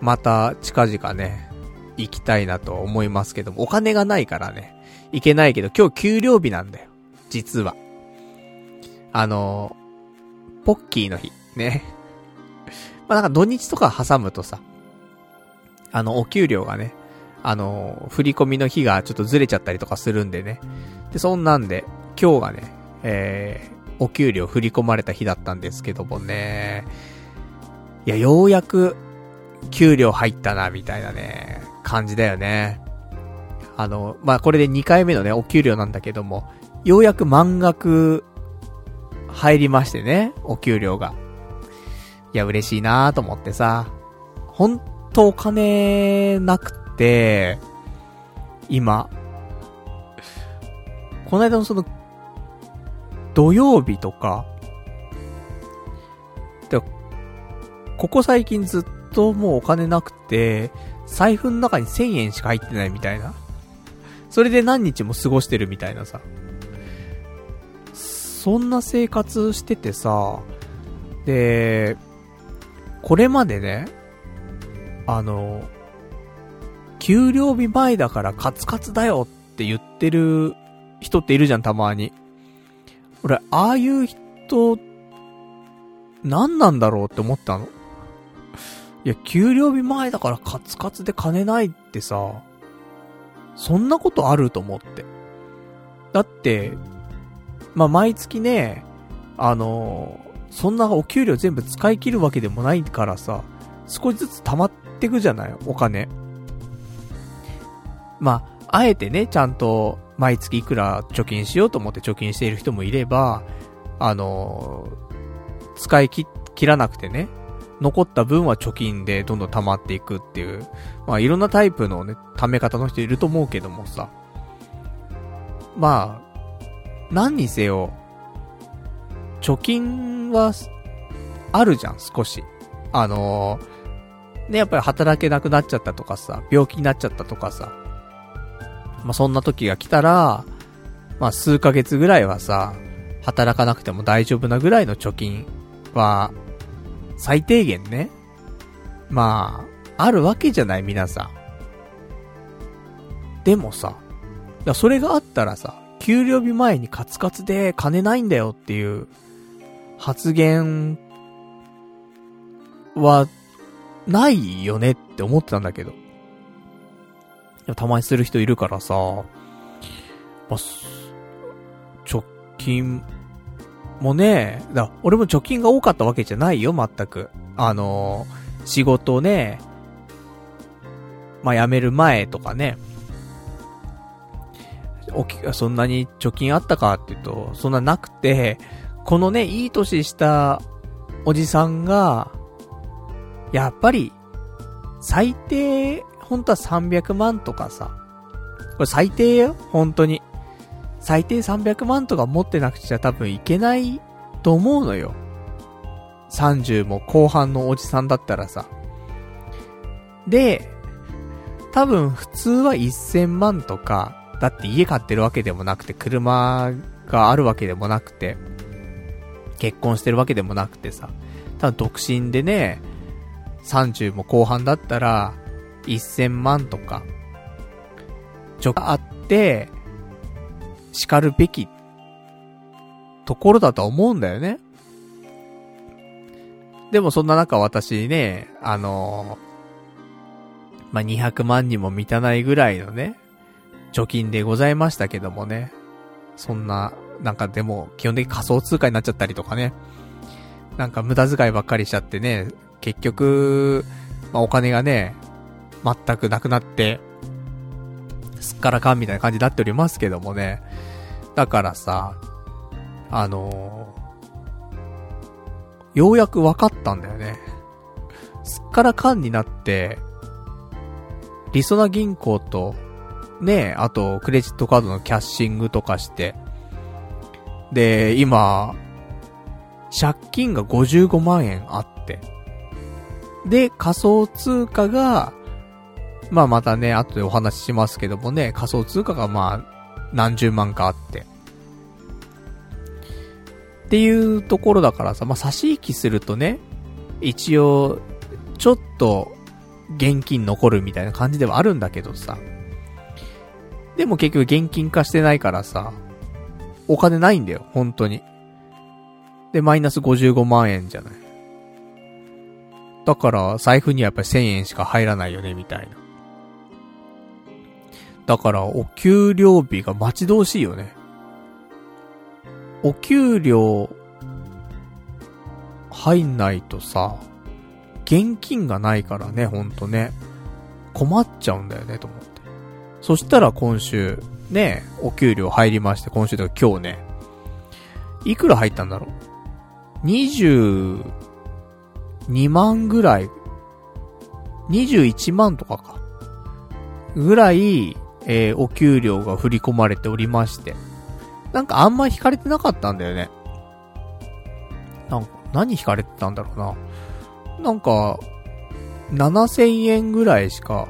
また近々ね行きたいなと思いますけども、お金がないからねいけないけど、今日給料日なんだよ実は。ポッキーの日ねまあなんか土日とか挟むとさ、お給料がね振り込みの日がちょっとずれちゃったりとかするんでね。でそんなんで今日がね、お給料振り込まれた日だったんですけどもね、いやようやく給料入ったなみたいなね感じだよね。まあ、これで2回目のね、お給料なんだけども、ようやく満額入りましてね、お給料が。いや、嬉しいなぁと思ってさ、ほんとお金なくて、今、この間のその、土曜日とか、でここ最近ずっともうお金なくて、財布の中に1000円しか入ってないみたいな。それで何日も過ごしてるみたいなさ。そんな生活しててさ、で、これまでね、給料日前だからカツカツだよって言ってる人っているじゃん、たまに。俺、ああいう人、何なんだろうって思ったの。いや、給料日前だからカツカツで金ないってさ、そんなことあると思って。だって、まあ、毎月ね、そんなお給料全部使い切るわけでもないからさ、少しずつ溜まってくじゃない、お金。まあ、あえてね、ちゃんと毎月いくら貯金しようと思って貯金している人もいれば、使い切らなくてね、残った分は貯金でどんどん溜まっていくっていう、まあいろんなタイプのね、貯め方の人いると思うけどもさ、まあ何にせよ貯金はあるじゃん、少し。ね、やっぱり働けなくなっちゃったとかさ、病気になっちゃったとかさ、まあそんな時が来たら、まあ数ヶ月ぐらいはさ、働かなくても大丈夫なぐらいの貯金は最低限ね、まああるわけじゃない、皆さん。でもさ、だそれがあったらさ、給料日前にカツカツで金ないんだよっていう発言はないよねって思ってたんだけど、たまにする人いるからさ、まあ、貯金もね、だ俺も貯金が多かったわけじゃないよ、全く。仕事をね、まあ、辞める前とかね、そんなに貯金あったかって言うと、そんななくて、このね、いい歳したおじさんが、やっぱり、最低、本当は300万とかさ、これ最低よ、本当に。最低300万とか持ってなくちゃ多分いけないと思うのよ。30も後半のおじさんだったらさ。で、多分普通は1000万とか、だって家買ってるわけでもなくて、車があるわけでもなくて、結婚してるわけでもなくてさ、多分独身でね、30も後半だったら、1000万とか、ちょあって、叱るべきところだと思うんだよね。でもそんな中私ね、まあ、200万にも満たないぐらいのね、貯金でございましたけどもね。そんな、なんかでも基本的に仮想通貨になっちゃったりとかね。なんか無駄遣いばっかりしちゃってね、結局、まあ、お金がね、全くなくなって、すっからかんみたいな感じになっておりますけどもね。だからさ、ようやく分かったんだよね。すっからかんになって、りそな銀行と、ね、あとクレジットカードのキャッシングとかして、で、今、借金が55万円あって、で、仮想通貨が、まあまたね、後でお話ししますけどもね、仮想通貨がまあ、何十万かあって。っていうところだからさ、まあ差し引きするとね、一応、ちょっと、現金残るみたいな感じではあるんだけどさ。でも結局現金化してないからさ、お金ないんだよ、本当に。で、マイナス55万円じゃない。だから、財布にはやっぱり1000円しか入らないよね、みたいな。だから、お給料日が待ち遠しいよね。お給料、入んないとさ、現金がないからね、ほんとね。困っちゃうんだよね、と思って。そしたら今週、ね、お給料入りまして、今週とか今日ね。いくら入ったんだろう ?22 万ぐらい、21万とかか。ぐらい、お給料が振り込まれておりまして。なんかあんま惹かれてなかったんだよね。なんか何惹かれてたんだろうな。なんか7000円ぐらいしか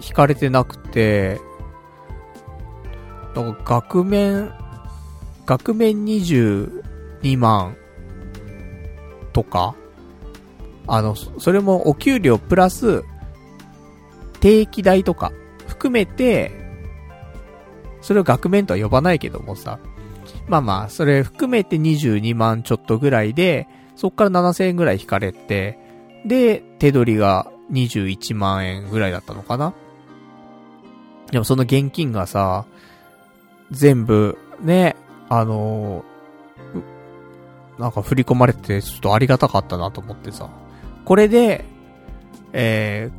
惹かれてなくて、なんか額面22万とか、それもお給料プラス定期代とか含めて、それを額面とは呼ばないけどもさ、まあまあそれ含めて22万ちょっとぐらいで、そっから7000円ぐらい引かれて、で手取りが21万円ぐらいだったのかな。でもその現金がさ、全部ね、なんか振り込まれてちょっとありがたかったなと思ってさ、これで、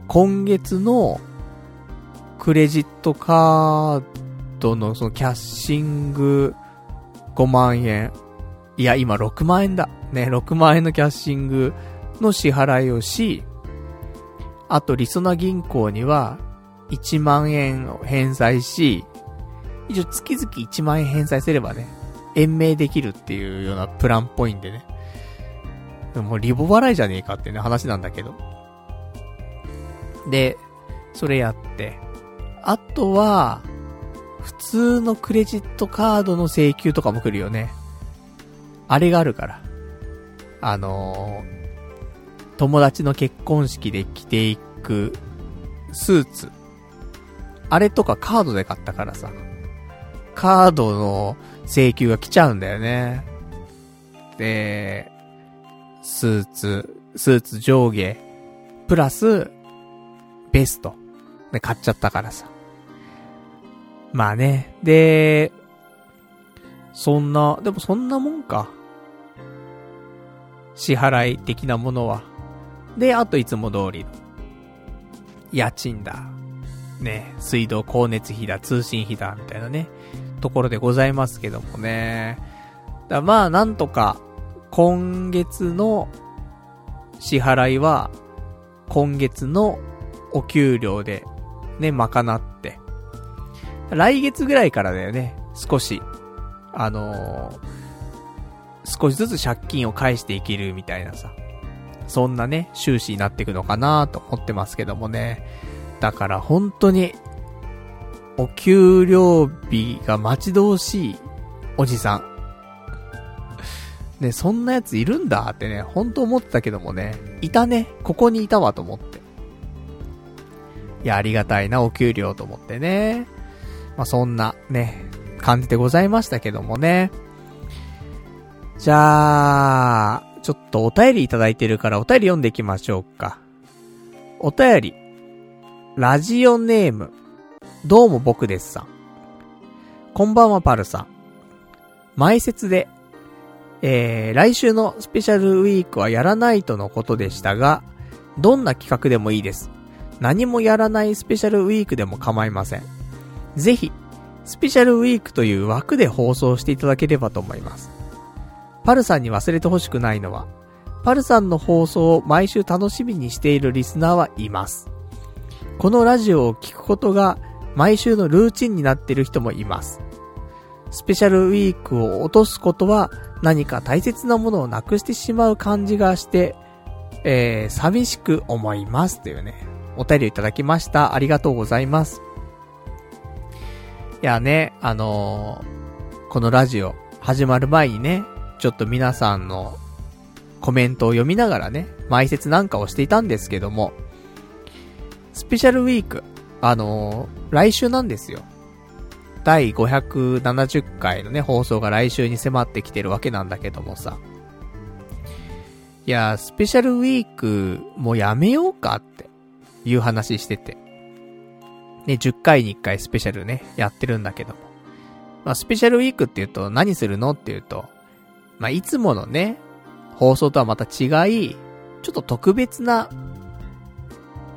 今月のクレジットカードのそのキャッシング5万円、いや今6万円だね、6万円のキャッシングの支払いをし、あとりそな銀行には1万円を返済し、一応月々1万円返済すればね、延命できるっていうようなプランっぽいんでね。でもリボ払いじゃねえかってね話なんだけど。で、それやって。あとは、普通のクレジットカードの請求とかも来るよね。あれがあるから。友達の結婚式で着ていくスーツ。あれとかカードで買ったからさ。カードの請求が来ちゃうんだよね。で、スーツ上下プラスベストで買っちゃったからさ。まあね。で、でもそんなもんか。支払い的なものは。で、あといつも通り家賃だね、水道光熱費だ通信費だみたいなねところでございますけどもね。だまあなんとか今月の支払いは今月のお給料でね賄って、来月ぐらいからだよね、少し少しずつ借金を返していけるみたいなさ、そんなね収支になっていくのかなと思ってますけどもね。だから本当にお給料日が待ち遠しいおじさんね、そんなやついるんだってね本当思ってたけどもね、いたね、ここにいたわと思って、いやありがたいなお給料と思ってね。まあそんなね感じでございましたけどもね。じゃあちょっとお便りいただいてるから、お便り読んでいきましょうか。お便り、ラジオネームどうも僕ですさん、こんばんはパルさん。前説で、来週のスペシャルウィークはやらないとのことでしたが、どんな企画でもいいです。何もやらないスペシャルウィークでも構いません。ぜひスペシャルウィークという枠で放送していただければと思います。パルさんに忘れてほしくないのは、パルさんの放送を毎週楽しみにしているリスナーはいます。このラジオを聞くことが毎週のルーチンになっている人もいます。スペシャルウィークを落とすことは何か大切なものをなくしてしまう感じがして、寂しく思いますというねお便りをいただきました。ありがとうございます。いやね、このラジオ始まる前にねちょっと皆さんのコメントを読みながらね埋設なんかをしていたんですけども、スペシャルウィーク来週なんですよ。第570回のね放送が来週に迫ってきてるわけなんだけどもさ、いやスペシャルウィークもうやめようかっていう話しててね、10回に1回スペシャルねやってるんだけども、まあ、スペシャルウィークっていうと何するのっていうと、まあ、いつものね放送とはまた違いちょっと特別な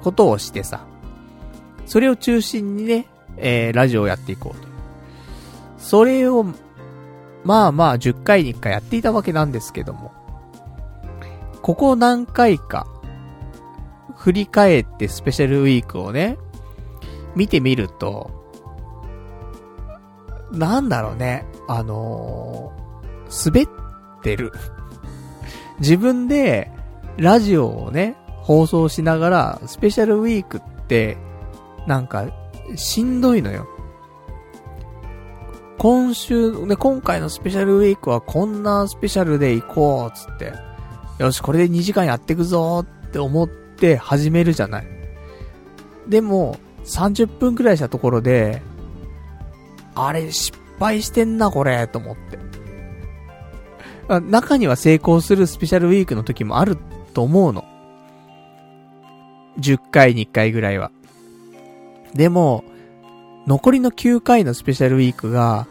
ことをしてさ、それを中心にね、ラジオをやっていこうと。それをまあまあ10回に1回やっていたわけなんですけども、ここ何回か振り返ってスペシャルウィークをね見てみると、なんだろうね、滑ってる。自分でラジオをね、放送しながら、スペシャルウィークって、なんか、しんどいのよ。今週、ね、今回のスペシャルウィークはこんなスペシャルで行こう、つって。よし、これで2時間やってくぞって思って始めるじゃない。でも、30分くらいしたところで、あれ、失敗してんな、これ、と思って。中には成功するスペシャルウィークの時もあると思うの。10回に1回ぐらいは。でも、残りの9回のスペシャルウィークが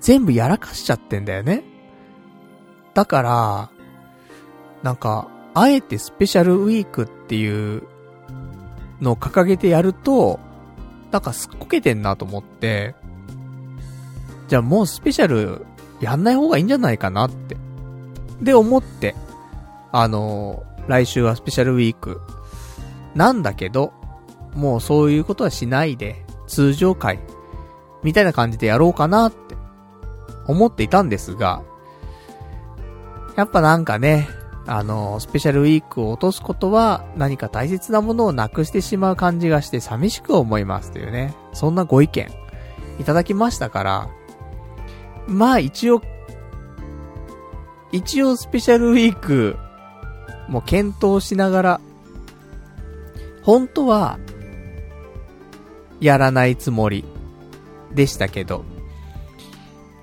全部やらかしちゃってんだよね。だから、なんか、あえてスペシャルウィークっていうのを掲げてやると、なんかすっこけてんなと思って、じゃあもうスペシャルやんない方がいいんじゃないかなって。で思って、来週はスペシャルウィークなんだけど、もうそういうことはしないで、通常回みたいな感じでやろうかなって思っていたんですが、やっぱなんかね、スペシャルウィークを落とすことは何か大切なものをなくしてしまう感じがして寂しく思いますというね、そんなご意見いただきましたから、まあ一応スペシャルウィークも検討しながら、本当はやらないつもりでしたけど、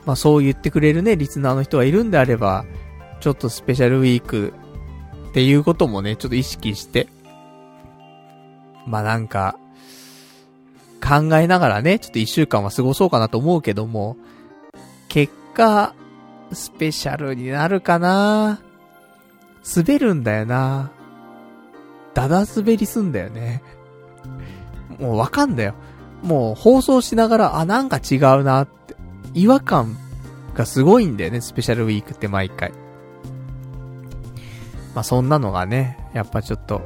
まあそう言ってくれるねリスナーの人がいるんであれば、ちょっとスペシャルウィークっていうこともね、ちょっと意識して、まあなんか考えながらね、ちょっと一週間は過ごそうかなと思うけども、結果スペシャルになるかな。滑るんだよな。だだ滑りすんだよね。もうわかんだよ。もう放送しながら、あ、なんか違うなって。違和感がすごいんだよね、スペシャルウィークって毎回。まあそんなのがね、やっぱちょっと、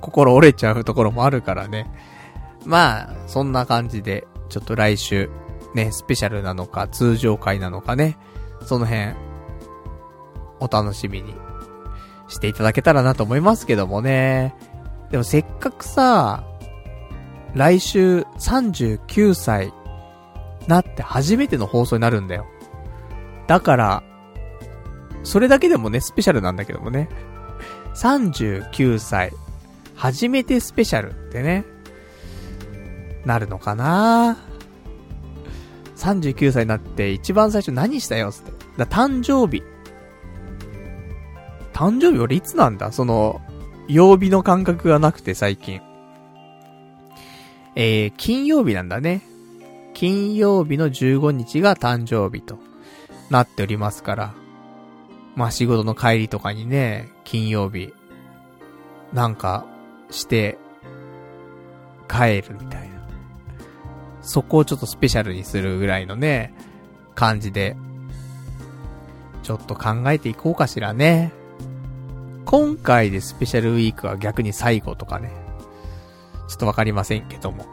心折れちゃうところもあるからね。まあ、そんな感じで、ちょっと来週、ね、スペシャルなのか、通常回なのかね、その辺、お楽しみにしていただけたらなと思いますけどもね。でもせっかくさ、来週39歳なって初めての放送になるんだよ。だからそれだけでもねスペシャルなんだけどもね、39歳初めてスペシャルってねなるのかな。39歳になって一番最初何したよって。だから誕生日俺いつなんだ、その曜日の感覚がなくて最近。金曜日なんだね。金曜日の15日が誕生日となっておりますから。まあ、仕事の帰りとかにね、金曜日、なんかして、帰るみたいな。そこをちょっとスペシャルにするぐらいのね、感じで、ちょっと考えていこうかしらね。今回でスペシャルウィークは逆に最後とかね。ちょっとわかりませんけども、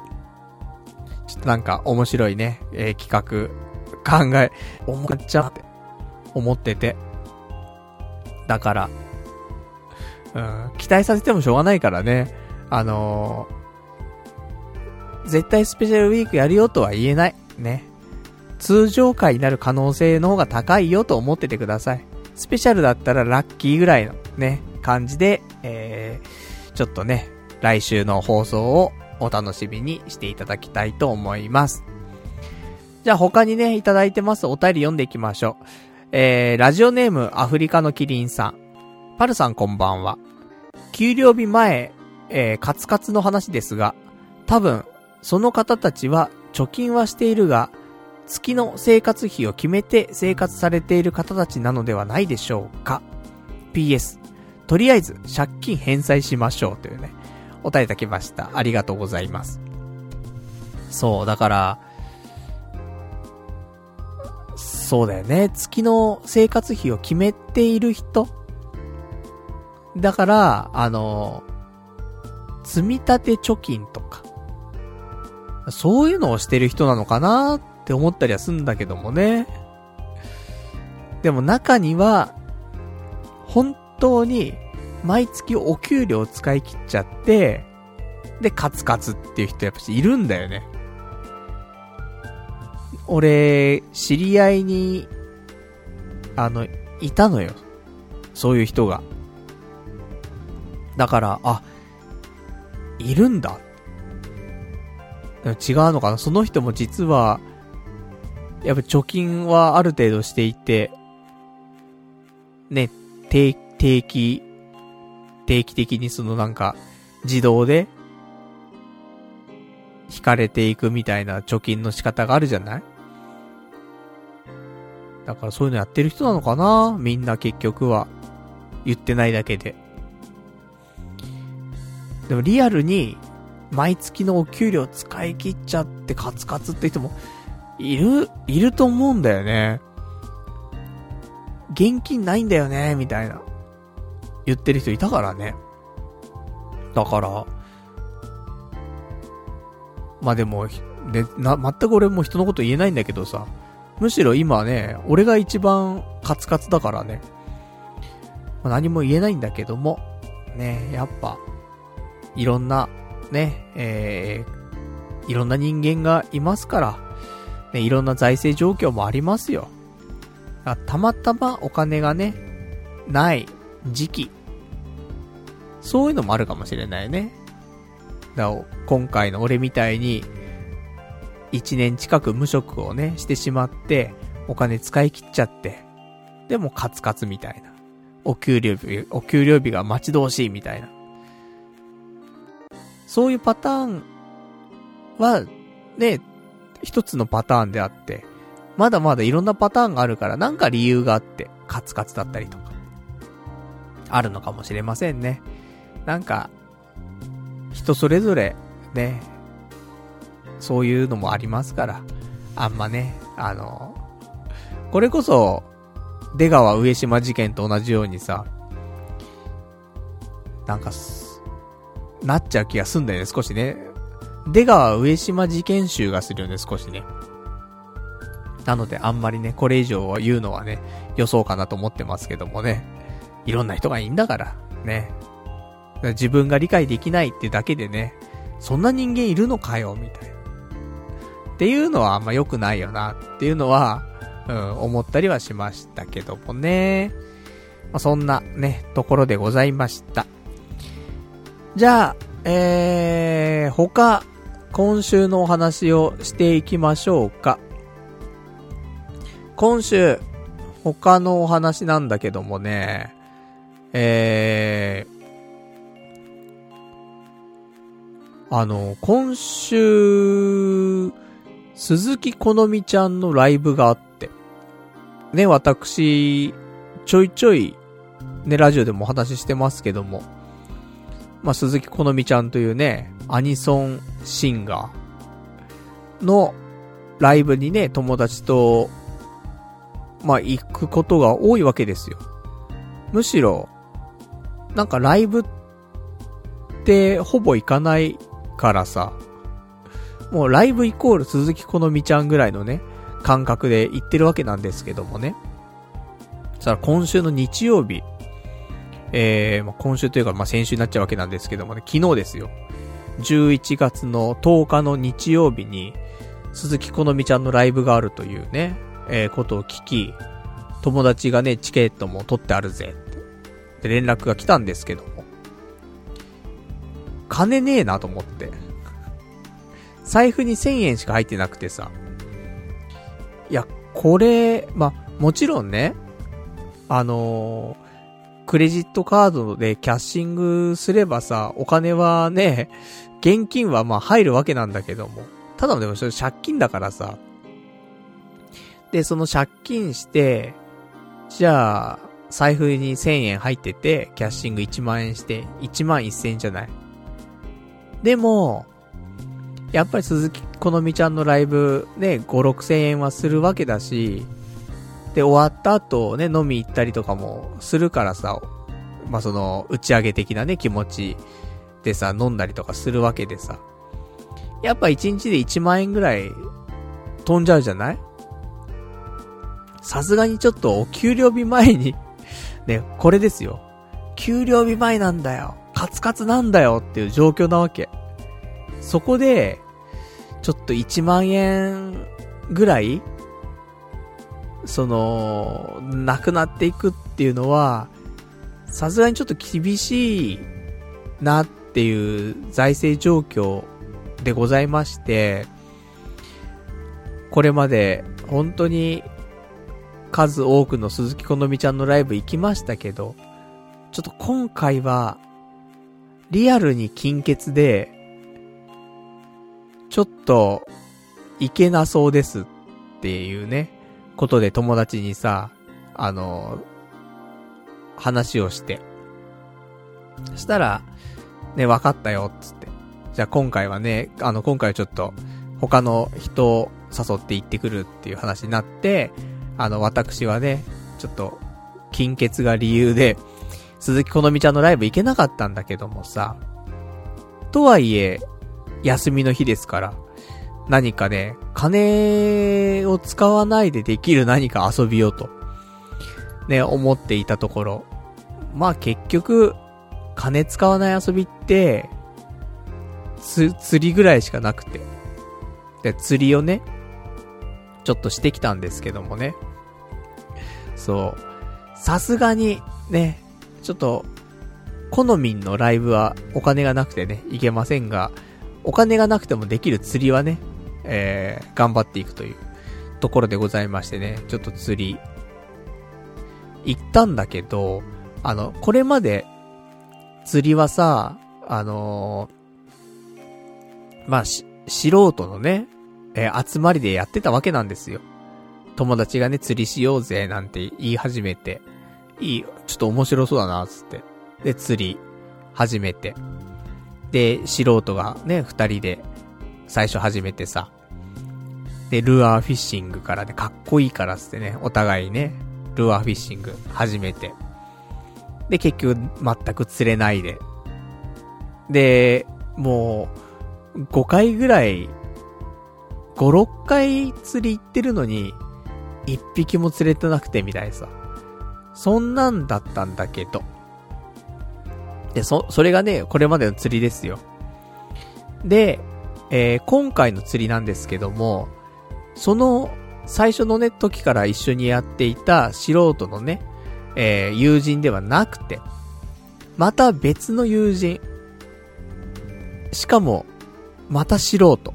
ちょっとなんか面白いね、企画考え思っちゃって思ってて、だから期待させてもしょうがないからね、絶対スペシャルウィークやるよとは言えないね。通常回になる可能性の方が高いよと思っててください。スペシャルだったらラッキーぐらいのね感じで、ちょっとね来週の放送をお楽しみにしていただきたいと思います。じゃあ他にねいただいてますお便り読んでいきましょう。ラジオネームアフリカのキリンさん、パルさんこんばんは。給料日前、カツカツの話ですが、多分その方たちは貯金はしているが月の生活費を決めて生活されている方たちなのではないでしょうか。 PS とりあえず借金返済しましょうというねお答えいただきました。ありがとうございます。そう、だから、そうだよね。月の生活費を決めている人。だから、積み立て貯金とか、そういうのをしてる人なのかなって思ったりはするんだけどもね。でも中には本当に毎月お給料を使い切っちゃってでカツカツっていう人やっぱいるんだよね。俺知り合いにいたのよ、そういう人が。だからいるんだ、違うのかな。その人も実はやっぱ貯金はある程度していてね、定期的にそのなんか自動で引かれていくみたいな貯金の仕方があるじゃない。だからそういうのやってる人なのかな、みんな結局は。言ってないだけで。でもリアルに毎月のお給料使い切っちゃってカツカツって人もいると思うんだよね。現金ないんだよねみたいな言ってる人いたからね。だからまあでもでな、全く俺も人のこと言えないんだけどさ、むしろ今ね俺が一番カツカツだからね、まあ、何も言えないんだけどもね、やっぱいろんなね、いろんな人間がいますから、ね、いろんな財政状況もありますよ。たまたまお金がねない時期、そういうのもあるかもしれないね。だから今回の俺みたいに1年近く無職をねしてしまってお金使い切っちゃってでもカツカツみたいな、お給料日が待ち遠しいみたいな、そういうパターンはね一つのパターンであって、まだまだいろんなパターンがあるから、なんか理由があってカツカツだったりとかあるのかもしれませんね。なんか人それぞれねそういうのもありますから、あんまねこれこそ出川上島事件と同じようにさ、なんかなっちゃう気がすんだよね、少しね。出川上島事件集がするよね、少しね。なのであんまりねこれ以上言うのはねよそうかなと思ってますけどもね、いろんな人がいいんだからね、自分が理解できないってだけでね、そんな人間いるのかよみたいなっていうのはあんま良くないよなっていうのは、思ったりはしましたけどもね、まあ、そんなねところでございました。じゃあ、他今週のお話をしていきましょうか。今週他のお話なんだけどもね、今週鈴木好美ちゃんのライブがあってね、私ちょいちょいねラジオでもお話ししてますけども、まあ、鈴木好美ちゃんというねアニソンシンガーのライブにね友達とまあ、行くことが多いわけですよ。むしろなんかライブってほぼ行かないからさ、もうライブイコール鈴木好美ちゃんぐらいのね感覚で行ってるわけなんですけどもね。さあ今週の日曜日、まあ、今週というかまあ、先週になっちゃうわけなんですけどもね、昨日ですよ、11月の10日の日曜日に鈴木好美ちゃんのライブがあるというねことを聞き、友達がねチケットも取ってあるぜって連絡が来たんですけども、金ねえなと思って財布に1000円しか入ってなくてさ、いやこれまあ、もちろんねクレジットカードでキャッシングすればさお金はね現金はまあ入るわけなんだけども、ただでもそれ借金だからさ、でその借金してじゃあ財布に1000円入っててキャッシング1万円して1万1000円じゃない。でもやっぱり鈴木好美ちゃんのライブね 5,6 千円はするわけだし、で終わった後ね飲み行ったりとかもするからさ、まあ、その打ち上げ的なね気持ちでさ飲んだりとかするわけでさ、やっぱ1日で1万円ぐらい飛んじゃうじゃない。さすがにちょっとお給料日前にね、これですよ、給料日前なんだよ、カツカツなんだよっていう状況なわけ。そこでちょっと1万円ぐらいなくなっていくっていうのはさすがにちょっと厳しいなっていう財政状況でございまして、これまで本当に数多くの鈴木好美ちゃんのライブ行きましたけど、ちょっと今回はリアルに金欠でちょっといけなそうですっていうねことで友達にさ、話をして、したらね、分かったよっつって、じゃあ今回はね、今回はちょっと他の人を誘って行ってくるっていう話になって、私はねちょっと金欠が理由で鈴木好美ちゃんのライブ行けなかったんだけどもさ、とはいえ休みの日ですから、何かね金を使わないでできる何か遊びをとね思っていたところ、まあ結局金使わない遊びって釣りぐらいしかなくて、で釣りをねちょっとしてきたんですけどもね、そうさすがにねちょっと好みのライブはお金がなくてね行けませんが、お金がなくてもできる釣りはね、頑張っていくというところでございましてね、ちょっと釣り行ったんだけど、これまで釣りはさ、まあ、素人のね、集まりでやってたわけなんですよ。友達がね釣りしようぜなんて言い始めて、いい、ちょっと面白そうだなつって、で釣り始めて、で素人がね二人で最初始めてさ、でルアーフィッシングからね、かっこいいからつってねお互いねルアーフィッシング始めて、で結局全く釣れないで、でもう5回ぐらい5、6回釣り行ってるのに1匹も釣れてなくてみたいさ、そんなんだったんだけど、でそれがねこれまでの釣りですよ。で、今回の釣りなんですけども、その最初のね時から一緒にやっていた素人のね、友人ではなくて、また別の友人、しかもまた素人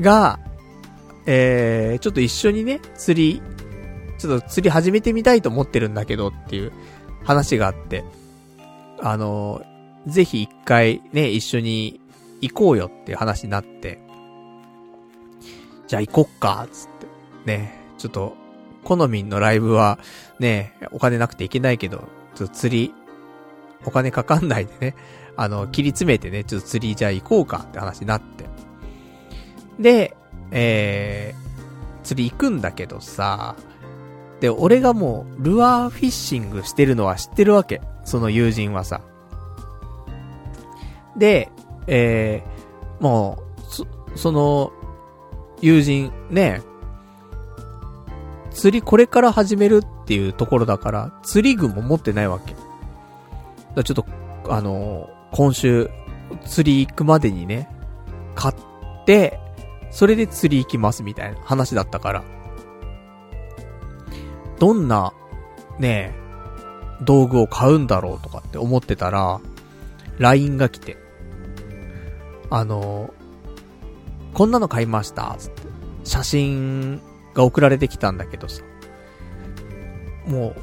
が、ちょっと一緒にね釣り始めてみたいと思ってるんだけどっていう話があって、ぜひ一回ね一緒に行こうよっていう話になって、じゃあ行こっかつってね、ちょっと好みのライブはねお金なくていけないけど、ちょっと釣りお金かかんないでね、切り詰めてねちょっと釣りじゃあ行こうかって話になって、で、釣り行くんだけどさ、で俺がもうルアーフィッシングしてるのは知ってるわけ、その友人はさ。で、もうその友人ね釣りこれから始めるっていうところだから、釣り具も持ってないわけだ。ちょっと今週釣り行くまでにね買ってそれで釣り行きますみたいな話だったから、どんなね道具を買うんだろうとかって思ってたら LINE が来て、こんなの買いましたつって写真が送られてきたんだけどさ、もう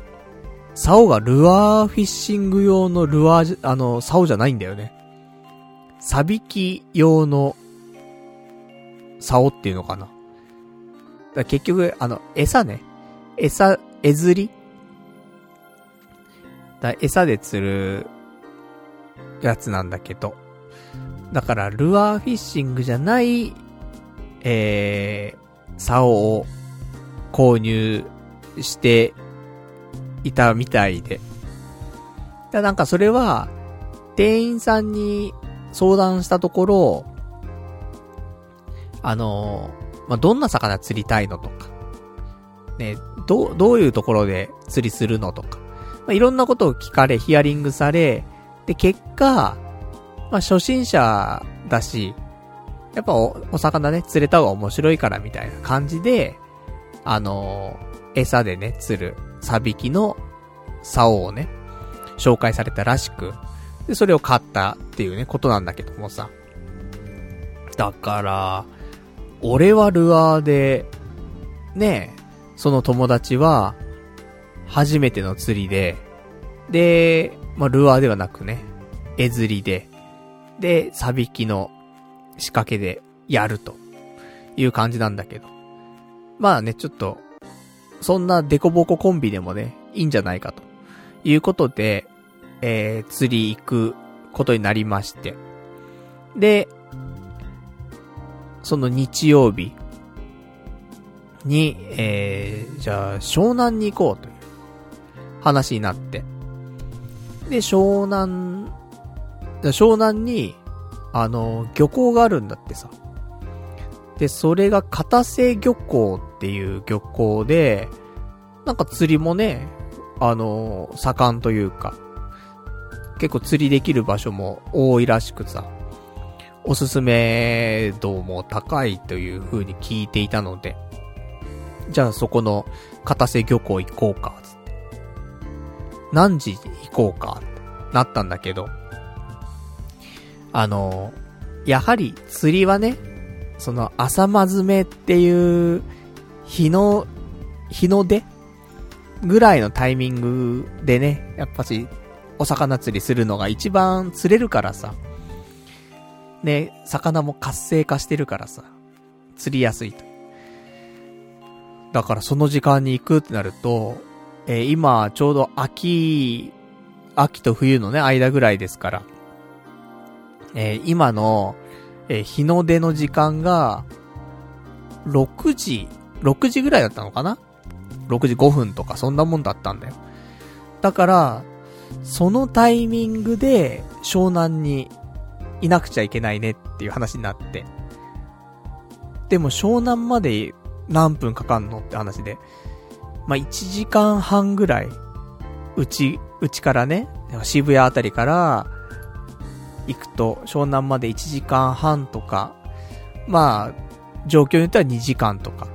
竿がルアーフィッシング用のルアー竿じゃないんだよね。サビキ用の竿っていうのかな。だから結局餌ね、餌釣りだ、餌で釣るやつなんだけど、だからルアーフィッシングじゃない竿を購入していたみたいで、だなんかそれは店員さんに相談したところ、どんな魚釣りたいのとかね、どういうところで釣りするのとか、まあ、いろんなことを聞かれ、ヒアリングされ、で、結果、まあ、初心者だし、やっぱお魚ね、釣れた方が面白いからみたいな感じで、餌でね、釣る、サビキの竿をね、紹介されたらしく、で、それを買ったっていうね、ことなんだけどもさ。だから、俺はルアーで、ね、その友達は、初めての釣りで、で、まあ、ルアーではなくね、餌釣りで、で、サビキの仕掛けでやるという感じなんだけど。まあね、ちょっと、そんなデコボココンビでもね、いいんじゃないかということで、釣り行くことになりまして。で、その日曜日に、じゃあ湘南に行こうという話になって。で、湘南に、漁港があるんだってさ。で、それが片瀬漁港っていう漁港で、なんか釣りもね、盛んというか、結構釣りできる場所も多いらしくさ、おすすめ度も高いという風に聞いていたので、じゃあそこの片瀬漁港行こうか、つって。何時行こうか、ってなったんだけど、やはり釣りはね、その朝まずめっていう日の出ぐらいのタイミングでね、やっぱしお魚釣りするのが一番釣れるからさ、ね、魚も活性化してるからさ、釣りやすいと。だからその時間に行くってなると、今ちょうど秋と冬のね間ぐらいですから、今の、日の出の時間が6時ぐらいだったのかな、6時5分とかそんなもんだったんだよ。だからそのタイミングで湘南にいなくちゃいけないねっていう話になって、でも湘南まで何分かかんのって話で、まあ、1時間半ぐらいうちからね、渋谷あたりから行くと湘南まで1時間半とか、まあ状況によっては2時間とか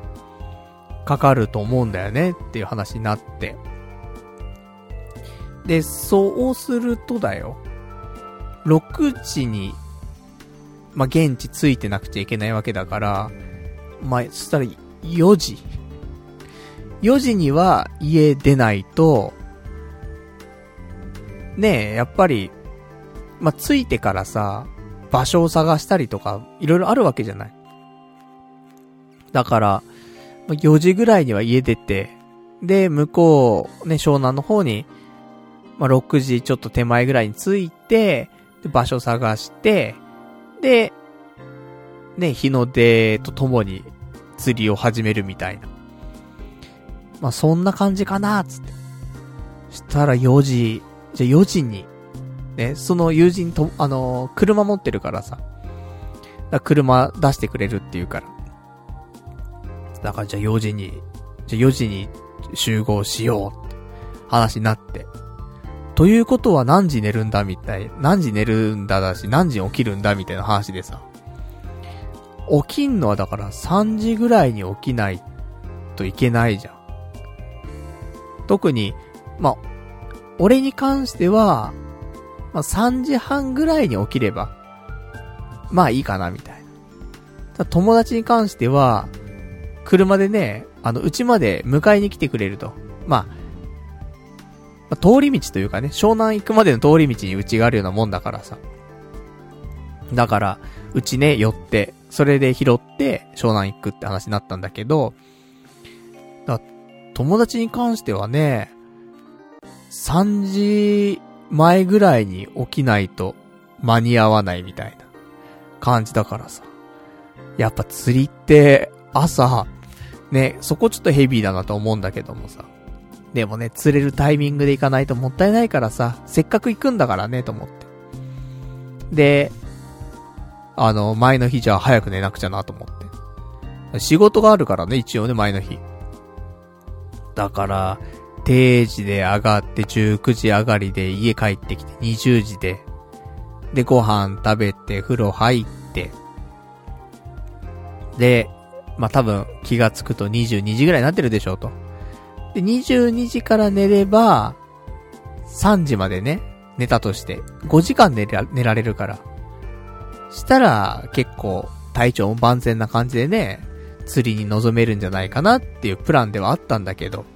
かかると思うんだよねっていう話になって、で、そうするとだよ、6時に、まあ、現地着いてなくちゃいけないわけだから、まあ、そしたら4時には家出ないと、ねえ、やっぱり、まあ、着いてからさ、場所を探したりとか、いろいろあるわけじゃない。だから、4時ぐらいには家出て、で、向こう、ね、湘南の方に、まあ、6時ちょっと手前ぐらいに着いて、で、場所探して、で、ね、日の出とともに釣りを始めるみたいな。まあ、そんな感じかな、つって。したら4時に、ね、その友人と、車持ってるからさ。だから車出してくれるっていうから。だからじゃあ4時に集合しようって話になって。ということは何時寝るんだだし、何時起きるんだみたいな話でさ。起きんのはだから3時ぐらいに起きないといけないじゃん。特に、まあ、俺に関しては、まあ、3時半ぐらいに起きれば、まあいいかなみたいな。友達に関しては、車でね、うちまで迎えに来てくれると。まあ、通り道というかね、湘南行くまでの通り道にうちがあるようなもんだからさ。だから、うちね、寄って、それで拾って、湘南行くって話になったんだけど、友達に関してはね、3時前ぐらいに起きないと間に合わないみたいな感じだからさ。やっぱ釣りって、朝、ね、そこちょっとヘビーだなと思うんだけどもさ。でもね、釣れるタイミングで行かないともったいないからさ、せっかく行くんだからねと思って、で、前の日じゃあ早く寝なくちゃなと思って、仕事があるからね、一応ね、前の日だから定時で上がって19時上がりで家帰ってきて20時でご飯食べて風呂入ってで、まあ、多分気がつくと22時ぐらいになってるでしょうと。で22時から寝れば3時までね寝たとして5時間寝られるからしたら結構体調も万全な感じでね釣りに臨めるんじゃないかなっていうプランではあったんだけど、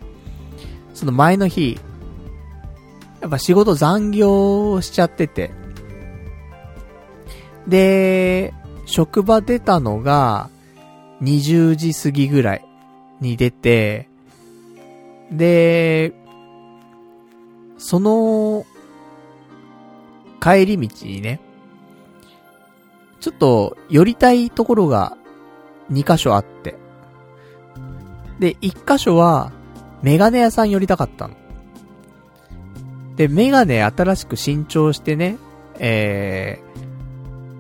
その前の日やっぱ仕事残業しちゃってて、で職場出たのが20時過ぎぐらいに出て、でその帰り道にねちょっと寄りたいところが2カ所あって、で1カ所はメガネ屋さん寄りたかったので、メガネ新しく新調してね、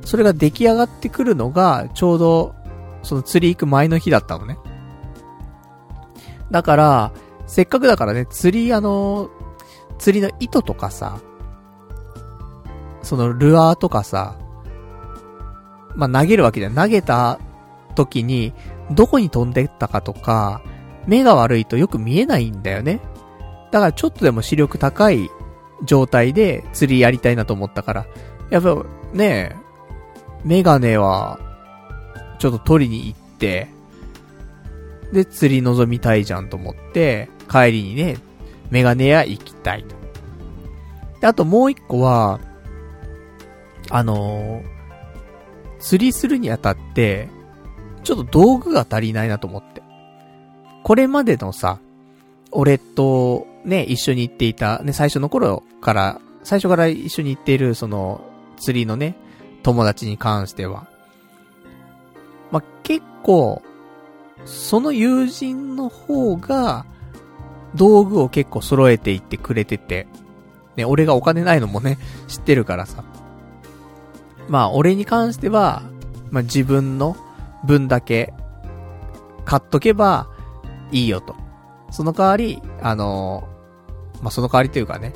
それが出来上がってくるのがちょうどその釣り行く前の日だったのね。だからせっかくだからね釣り釣りの糸とかさそのルアーとかさ、まあ、投げるわけじゃん。投げた時にどこに飛んでったかとか目が悪いとよく見えないんだよね。だからちょっとでも視力高い状態で釣りやりたいなと思ったから、やっぱねメガネはちょっと取りに行ってで釣り臨みたいじゃんと思って帰りにねメガネ屋行きたいと。であともう一個は釣りするにあたってちょっと道具が足りないなと思って、これまでのさ俺とね一緒に行っていたね最初から一緒に行っているその釣りのね友達に関してはまあ、結構その友人の方が道具を結構揃えていってくれててね、俺がお金ないのもね知ってるからさ、まあ俺に関してはまあ、自分の分だけ買っとけばいいよと。その代わりまあ、その代わりというかね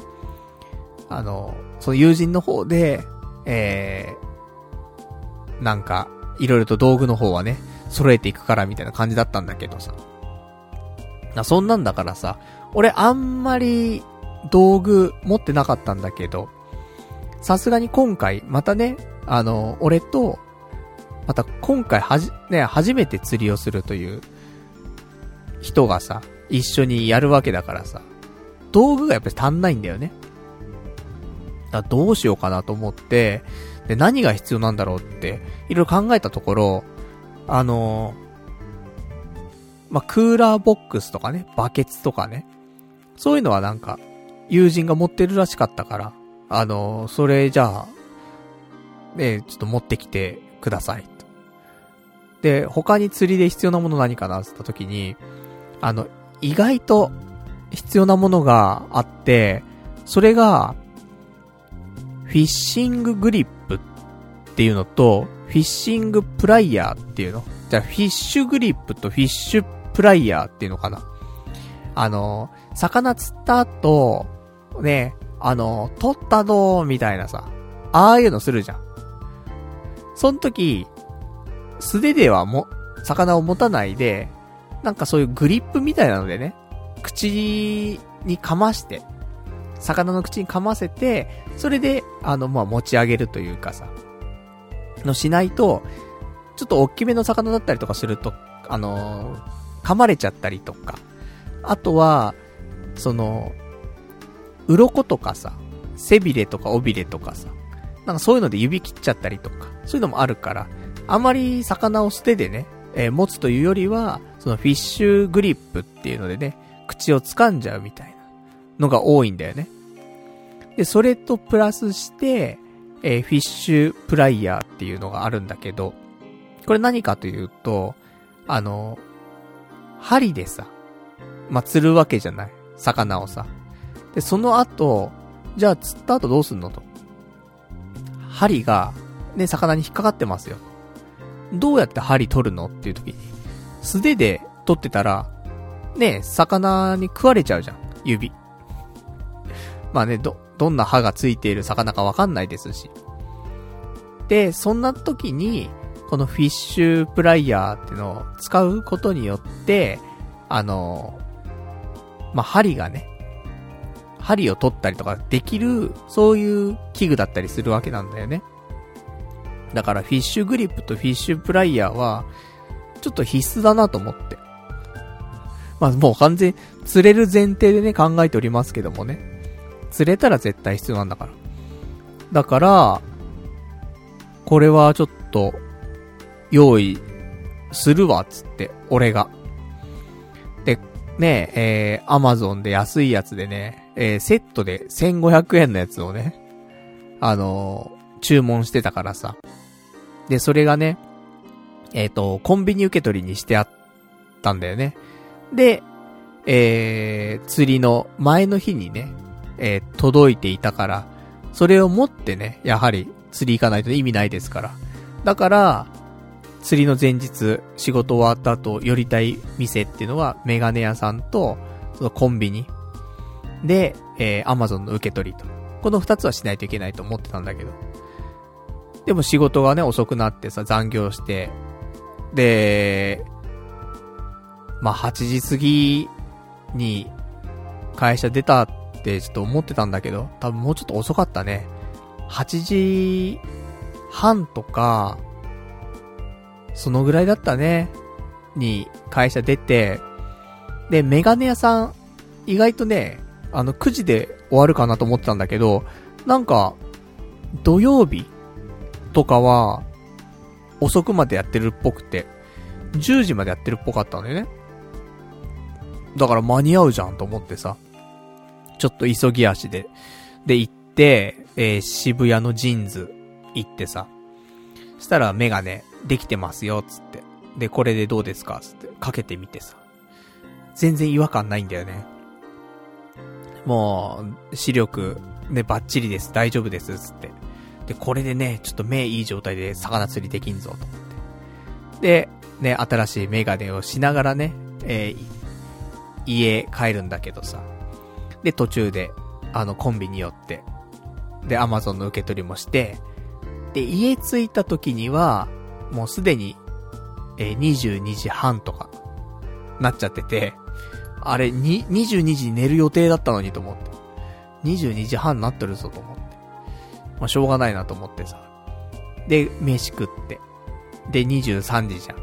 その友人の方でなんかいろいろと道具の方はね揃えていくからみたいな感じだったんだけどさ、そんなんだからさ俺あんまり道具持ってなかったんだけど、さすがに今回またね俺とまた今回初めて釣りをするという人がさ一緒にやるわけだからさ道具がやっぱり足んないんだよね。だからどうしようかなと思ってで何が必要なんだろうっていろいろ考えたところまあ、クーラーボックスとかねバケツとかねそういうのはなんか友人が持ってるらしかったからそれじゃあねちょっと持ってきてくださいと。で他に釣りで必要なもの何かなって言った時に意外と必要なものがあって、それがフィッシンググリップっていうのとフィッシングプライヤーっていうの、じゃあフィッシュグリップとフィッシュプライヤーっていうのかな。魚釣った後ね取ったどーみたいなさああいうのするじゃん。その時素手では魚を持たないでなんかそういうグリップみたいなのでね口にかまして魚の口にかませてそれでまあ、持ち上げるというかさのしないとちょっと大きめの魚だったりとかすると噛まれちゃったりとか、あとはその鱗とかさ背びれとか尾びれとかさなんかそういうので指切っちゃったりとかそういうのもあるから、あまり魚を捨てでね、持つというよりはそのフィッシュグリップっていうのでね口を掴んじゃうみたいなのが多いんだよね。でそれとプラスして、フィッシュプライヤーっていうのがあるんだけど、これ何かというと針でさまあ、釣るわけじゃない魚をさ、でその後じゃあ釣った後どうすんのと、針がね魚に引っかかってますよ、どうやって針取るのっていう時に素手で取ってたらね、魚に食われちゃうじゃん、指。まあね、どんな歯がついている魚かわかんないですし。で、そんな時に、このフィッシュプライヤーってのを使うことによって、まあ、針を取ったりとかできる、そういう器具だったりするわけなんだよね。だからフィッシュグリップとフィッシュプライヤーは、ちょっと必須だなと思って。まあ、もう完全、釣れる前提でね、考えておりますけどもね。釣れたら絶対必要なんだから。だから、これはちょっと、用意するわ、つって、俺が。で、ね、Amazon で安いやつでね、セットで1500円のやつをね、注文してたからさ。で、それがね、コンビニ受け取りにしてあったんだよね。で、釣りの前の日にね、届いていたから、それを持ってね、やはり釣り行かないと意味ないですから。だから、釣りの前日、仕事終わった後、寄りたい店っていうのは、メガネ屋さんと、そのコンビニ。で、Amazon の受け取りと。この2つはしないといけないと思ってたんだけど。でも仕事がね、遅くなってさ、残業して。で、まあ、8時過ぎに、会社出たってちょっと思ってたんだけど、多分もうちょっと遅かったね。8時半とか、そのぐらいだったね。に、会社出て、で、メガネ屋さん、意外とね、9時で終わるかなと思ってたんだけど、なんか、土曜日とかは、遅くまでやってるっぽくて、10時までやってるっぽかったんだよね。だから間に合うじゃんと思ってさ、ちょっと急ぎ足で、で行って、渋谷のジーンズ行ってさ、したらメガネ、できてますよ、つって。で、これでどうですかつって、かけてみてさ。全然違和感ないんだよね。もう、視力、ね、バッチリです、大丈夫です、つって。で、これでね、ちょっと目いい状態で魚釣りできんぞ、と思って。で、ね、新しいメガネをしながらね、家帰るんだけどさ。で、途中で、コンビニ寄って。で、Amazon の受け取りもして。で、家着いた時には、もうすでに、22時半とか、なっちゃってて、あれ、22時に寝る予定だったのにと思って。22時半になってるぞと思って。まあ、しょうがないなと思ってさ。で、飯食って。で、23時じゃん。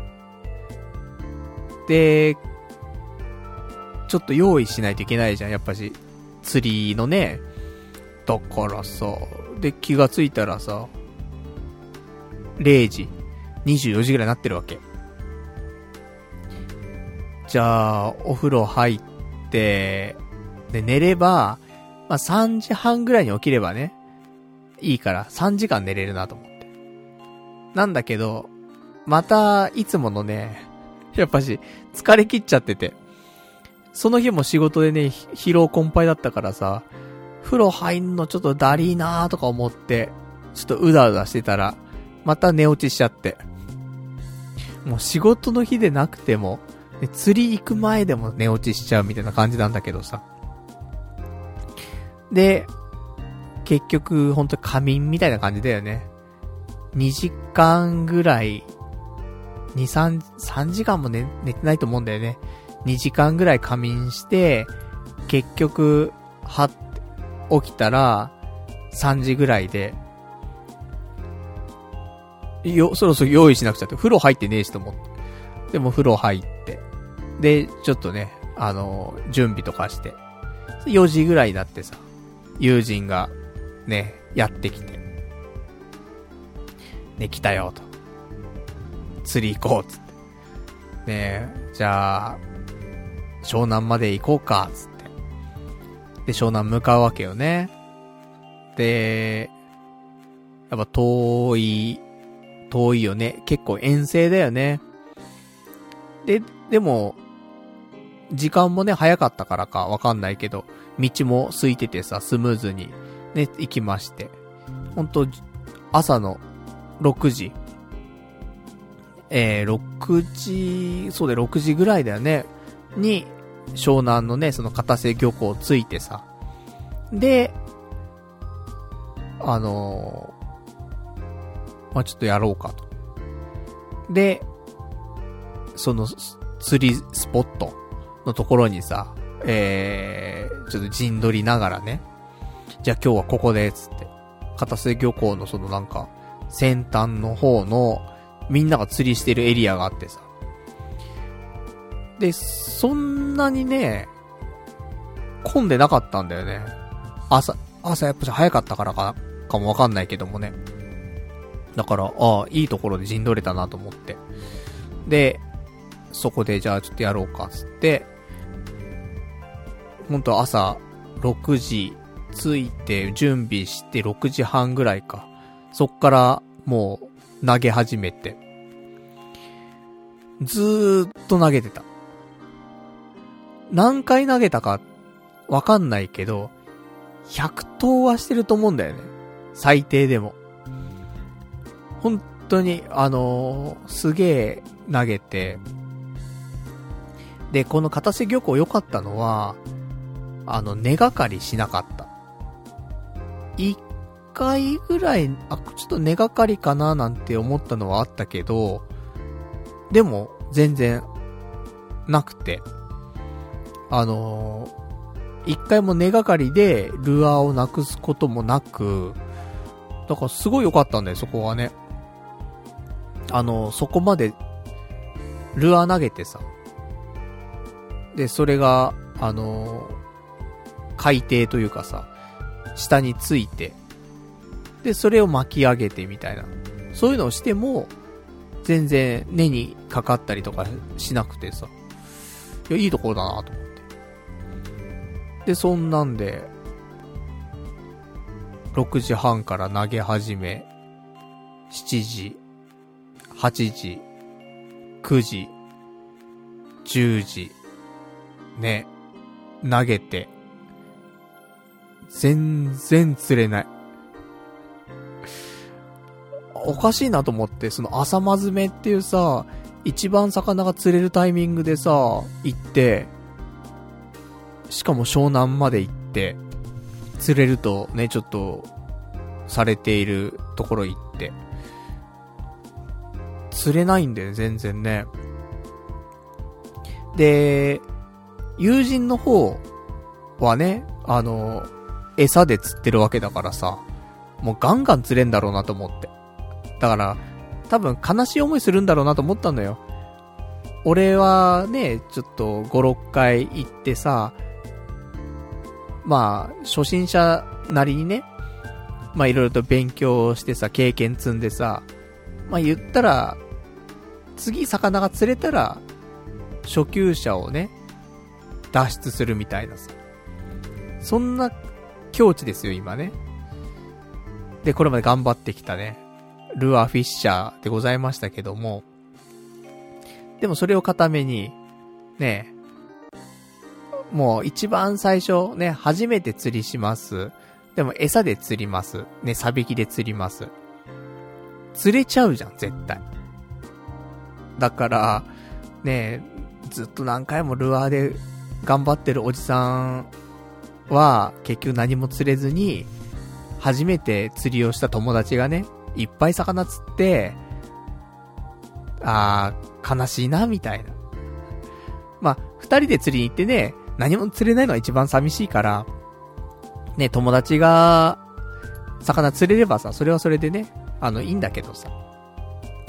で、ちょっと用意しないといけないじゃん、やっぱし。釣りのね。だからさ、で、気がついたらさ、0時。24時ぐらいになってるわけ。じゃあ、お風呂入って、で、寝れば、まあ、3時半ぐらいに起きればね、いいから、3時間寝れるなと思って。なんだけど、また、いつものね、やっぱし、疲れ切っちゃってて。その日も仕事でね、疲労困憊だったからさ、風呂入んのちょっとだりーなーとか思って、ちょっとうだうだしてたら、また寝落ちしちゃって。もう仕事の日でなくても、ね、釣り行く前でも寝落ちしちゃうみたいな感じなんだけどさ。で、結局ほんと仮眠みたいな感じだよね。2時間ぐらい、3時間も寝てないと思うんだよね。2時間ぐらい仮眠して、結局、起きたら、3時ぐらいで、そろそろ用意しなくちゃって、風呂入ってねえしと思って。でも風呂入って。で、ちょっとね、準備とかして。4時ぐらいになってさ、友人が、ね、やってきて。ね、来たよ、と。釣り行こう、つって。ね、じゃあ、湘南まで行こうか、つって。で、湘南向かうわけよね。で、やっぱ遠いよね。結構遠征だよね。でも、時間もね、早かったからかわかんないけど、道も空いててさ、スムーズに、ね、行きまして。ほんと、朝の6時。6時ぐらいだよね。に、湘南のね、その片瀬漁港ついてさ、で、まあ、ちょっとやろうかと。で、その釣りスポットのところにさ、ちょっと陣取りながらね、じゃあ今日はここでつって、片瀬漁港のそのなんか先端の方のみんなが釣りしてるエリアがあってさ、でそんなにね混んでなかったんだよね。朝やっぱ早かったからかもわかんないけどもね。だからいいところで陣取れたなと思って、でそこでじゃあちょっとやろうかつって、本当朝6時着いて準備して6時半ぐらいか、そっからもう投げ始めてずーっと投げてた。何回投げたかわかんないけど100投はしてると思うんだよね、最低でも。本当にすげえ投げて、でこの片瀬漁港良かったのは根がかりしなかった。1回ぐらいちょっと根がかりかななんて思ったのはあったけど、でも全然なくて、一回も根がかりでルアーをなくすこともなく、だからすごい良かったんだよそこはね。そこまでルアー投げてさ、でそれが海底というかさ、下について、でそれを巻き上げてみたいな、そういうのをしても全然根にかかったりとかしなくてさ、いやいいところだなと思って。でそんなんで6時半から投げ始め、7時、8時、9時、10時ね、投げて全然釣れない。おかしいなと思って、その朝まずめっていうさ、一番魚が釣れるタイミングでさ行って、しかも湘南まで行って釣れるとねちょっとされているところ行って釣れないんだよ全然ね。で友人の方はね、餌で釣ってるわけだからさ、もうガンガン釣れんだろうなと思って、だから多分悲しい思いするんだろうなと思ったのよ。俺はねちょっと5、6回行ってさ、まあ初心者なりにね、まあいろいろと勉強してさ、経験積んでさ、まあ言ったら次魚が釣れたら初級者をね脱出するみたいなさ、そんな境地ですよ今ね。でこれまで頑張ってきたねルアーフィッシャーでございましたけども、でもそれを固めにね、もう一番最初ね、初めて釣りします、でも餌で釣りますね、サビキで釣ります、釣れちゃうじゃん絶対。だからねずっと何回もルアーで頑張ってるおじさんは結局何も釣れずに、初めて釣りをした友達がねいっぱい魚釣って、悲しいなみたいな。まあ二人で釣りに行ってね何も釣れないのが一番寂しいからね、友達が魚釣れればさそれはそれでねいいんだけどさ、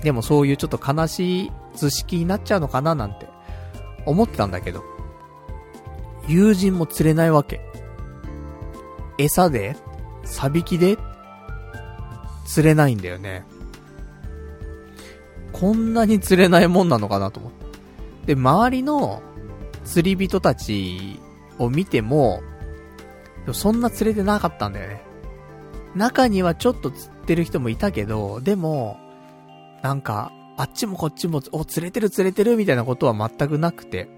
でもそういうちょっと悲しい図式になっちゃうのかななんて思ってたんだけど、友人も釣れないわけ。餌でサビキで釣れないんだよね。こんなに釣れないもんなのかなと思って。で周りの釣り人たちを見てもそんな釣れてなかったんだよね。中にはちょっと釣ってる人もいたけど、でもなんかあっちもこっちも釣れてる釣れてるみたいなことは全くなくて、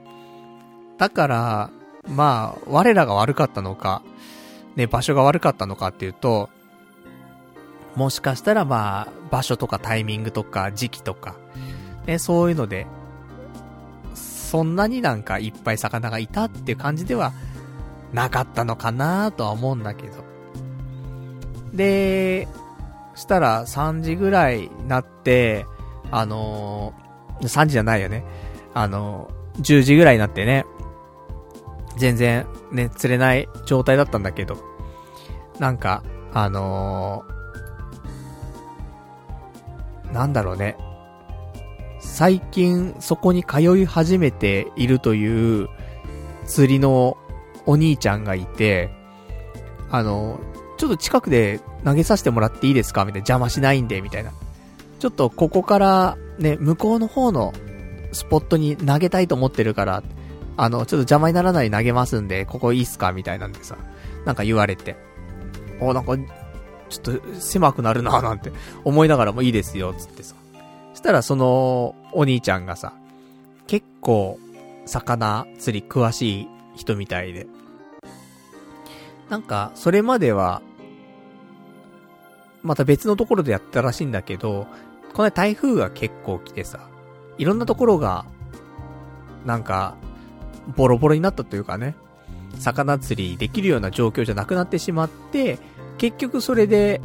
だからまあ我らが悪かったのかね、場所が悪かったのかっていうと、もしかしたらまあ場所とかタイミングとか時期とかね、そういうのでそんなになんかいっぱい魚がいたっていう感じではなかったのかなとは思うんだけど。で、したら3時ぐらいになって、3時じゃないよね。10時ぐらいになってね、全然ね、釣れない状態だったんだけど、なんか、なんだろうね。最近そこに通い始めているという釣りのお兄ちゃんがいて、ちょっと近くで投げさせてもらっていいですかみたいな、邪魔しないんでみたいな、ちょっとここからね、向こうの方のスポットに投げたいと思ってるから、ちょっと邪魔にならない投げますんで、ここいいっすかみたいなんでさ、なんか言われて、お、なんかちょっと狭くなるなぁなんて思いながらも、いいですよつってさ、したらそのお兄ちゃんがさ、結構魚釣り詳しい人みたいで、なんかそれまではまた別のところでやったらしいんだけど、この台風が結構来てさ、いろんなところがなんかボロボロになったというかね、魚釣りできるような状況じゃなくなってしまって、結局それで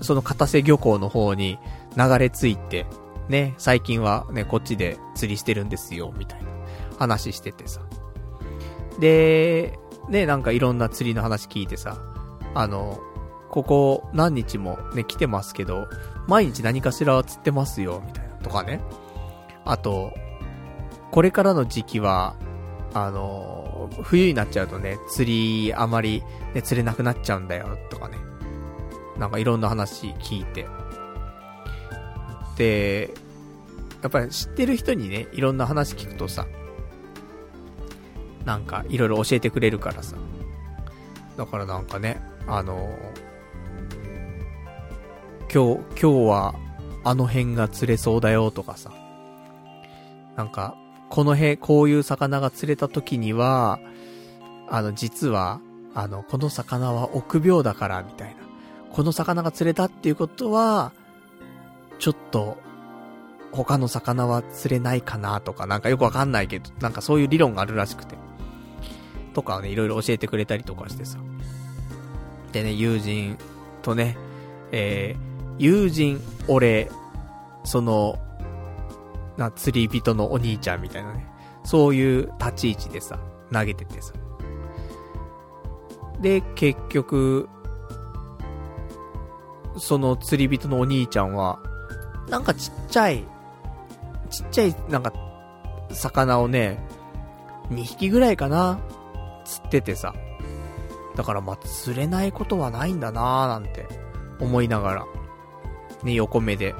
その片瀬漁港の方に流れ着いてね、最近はねこっちで釣りしてるんですよみたいな話しててさ、でね、なんかいろんな釣りの話聞いてさ、ここ何日もね来てますけど、毎日何かしら釣ってますよみたいなとかね、あとこれからの時期は冬になっちゃうとね、釣りあまり、ね、釣れなくなっちゃうんだよとかね、なんかいろんな話聞いて、でやっぱり知ってる人にね、いろんな話聞くとさ、なんかいろいろ教えてくれるからさ、だからなんかね、今日はあの辺が釣れそうだよとかさ、なんかこの辺こういう魚が釣れた時には実はこの魚は臆病だからみたいな、この魚が釣れたっていうことはちょっと他の魚は釣れないかなとか、なんかよくわかんないけど、なんかそういう理論があるらしくてとかね、いろいろ教えてくれたりとかしてさ、でね、友人とね、友人、俺、そのな釣り人のお兄ちゃんみたいなね、そういう立ち位置でさ投げててさ、で結局その釣り人のお兄ちゃんはなんかちっちゃいなんか魚をね2匹ぐらいかな釣っててさ、だからまあ釣れないことはないんだなーなんて思いながらね、横目で、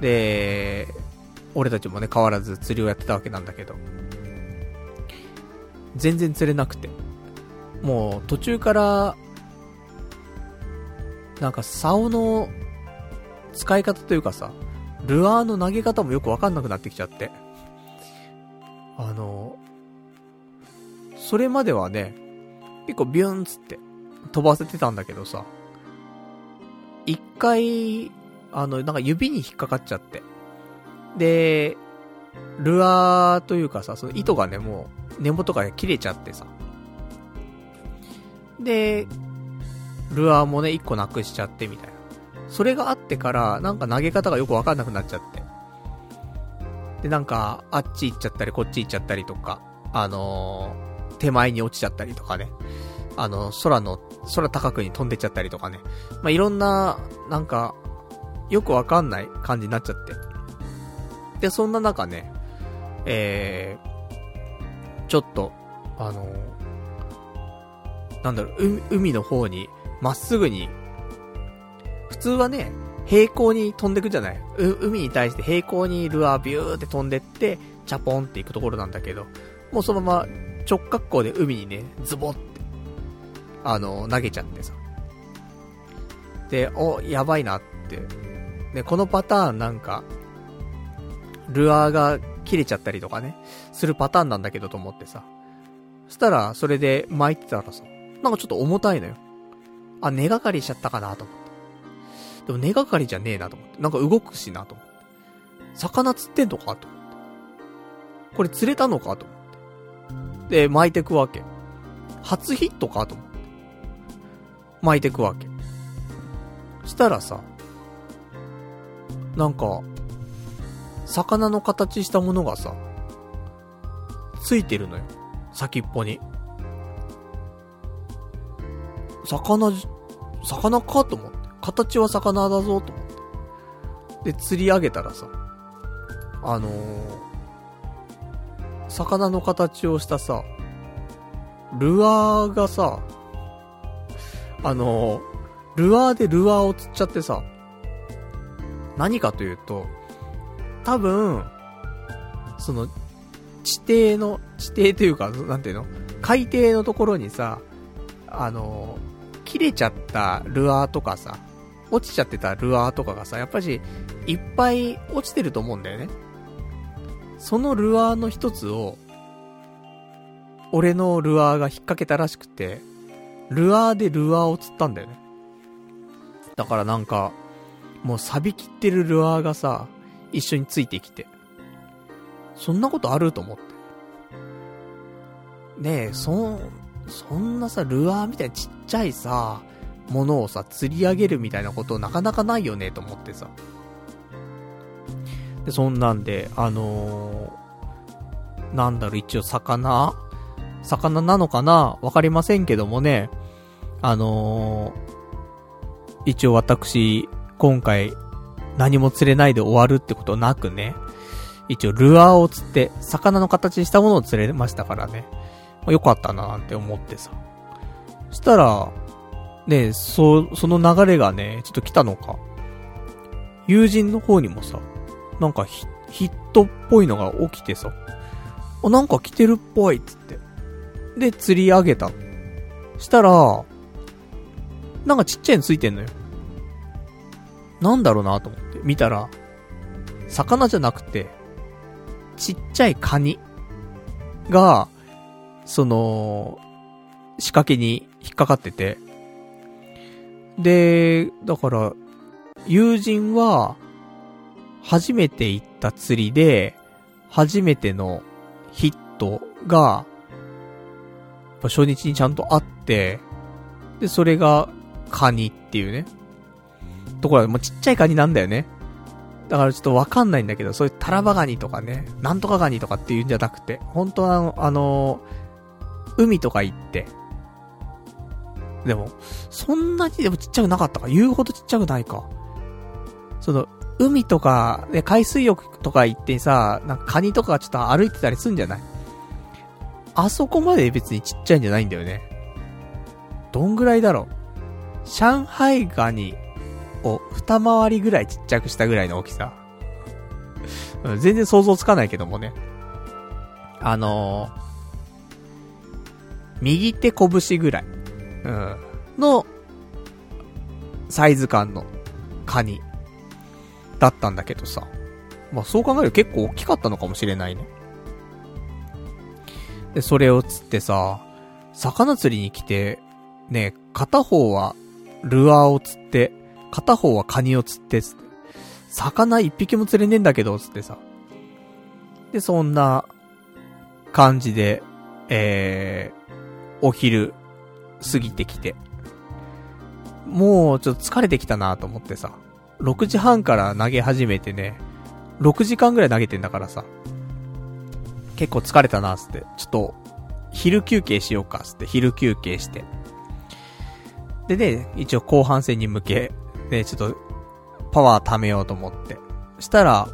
で俺たちもね変わらず釣りをやってたわけなんだけど、全然釣れなくて、もう途中からなんか竿の使い方というかさ、ルアーの投げ方もよくわかんなくなってきちゃって、それまではね結構ビューンつって飛ばせてたんだけどさ、一回なんか指に引っかかっちゃって、でルアーというかさ、その糸がねもう根元が切れちゃってさ、でルアーもね一個なくしちゃってみたいな、それがあってからなんか投げ方がよくわかんなくなっちゃって、でなんかあっち行っちゃったりこっち行っちゃったりとか、手前に落ちちゃったりとかね、空高くに飛んでっちゃったりとかね、まあ、いろんななんかよくわかんない感じになっちゃって、でそんな中ね、ちょっとなんだろう、海の方にまっすぐに、普通はね平行に飛んでくじゃない、海に対して平行にルアービューって飛んでってチャポンっていくところなんだけど、もうそのまま直角行で海にねズボって投げちゃってさ、でおやばいなって、でこのパターンなんかルアーが切れちゃったりとかねするパターンなんだけどと思ってさ、そしたらそれで巻いてたらさ、なんかちょっと重たいのよ、あ根掛かりしちゃったかなと思って、でも根掛かりじゃねえなと思って、なんか動くしなと思って、魚釣ってんのかと思って、これ釣れたのかと思って。で、巻いてくわけ。初ヒットかと思って。巻いてくわけ。したらさ、なんか、魚の形したものがさ、ついてるのよ。先っぽに。魚かと思って。形は魚だぞと思って。で、釣り上げたらさ、魚の形をしたさ、ルアーがさ、ルアーを釣っちゃってさ、何かというと、多分、その、地底というか、なんていうの？海底のところにさ、切れちゃったルアーとかさ、落ちちゃってたルアーとかがさ、やっぱりいっぱい落ちてると思うんだよね。そのルアーの一つを、俺のルアーが引っ掛けたらしくて、ルアーでルアーを釣ったんだよね。だからなんか、もう錆びきってるルアーがさ、一緒についてきて。そんなことあると思って。ねえ、そんなさ、ルアーみたいなちっちゃいさ、ものをさ、釣り上げるみたいなことなかなかないよね、と思ってさ。で、そんなんで、なんだろう、一応魚なのかなわかりませんけどもね、一応私、今回、何も釣れないで終わるってことなくね、一応ルアーを釣って、魚の形したものを釣れましたからね、まあ、よかったななんて思ってさ。したら、ね、その流れがね、ちょっと来たのか、友人の方にもさ、なんかヒットっぽいのが起きてさ、あ、なんか来てるっぽいっつって。で、釣り上げた。したら、なんかちっちゃいのついてんのよ。なんだろうなと思って。見たら、魚じゃなくて、ちっちゃいカニが、仕掛けに引っかかってて。で、だから、友人は、初めて行った釣りで、初めてのヒットが、初日にちゃんとあって、で、それがカニっていうね。ところは、もうちっちゃいカニなんだよね。だからちょっとわかんないんだけど、そういうタラバガニとかね、なんとかガニとかっていうんじゃなくて、本当は海とか行って。でも、そんなにでもちっちゃくなかったか。言うほどちっちゃくないか。海とか、ね、海水浴とか行ってさ、なんかカニとかちょっと歩いてたりするんじゃない？あそこまで別にちっちゃいんじゃないんだよね。どんぐらいだろう。上海ガニを二回りぐらいちっちゃくしたぐらいの大きさ。全然想像つかないけどもね。右手拳ぐらい、うん、のサイズ感のカニだったんだけどさ、まあそう考えると結構大きかったのかもしれないね。で、それを釣ってさ、魚釣りに来てね、片方はルアーを釣って片方はカニを釣って、魚一匹も釣れねえんだけどつってさ。で、そんな感じで、お昼過ぎてきて、もうちょっと疲れてきたなと思ってさ、6時半から投げ始めてね、6時間ぐらい投げてんだからさ、結構疲れたなつって、ちょっと昼休憩しようかつって昼休憩して、でね、一応後半戦に向けね、ちょっとパワー貯めようと思って、したら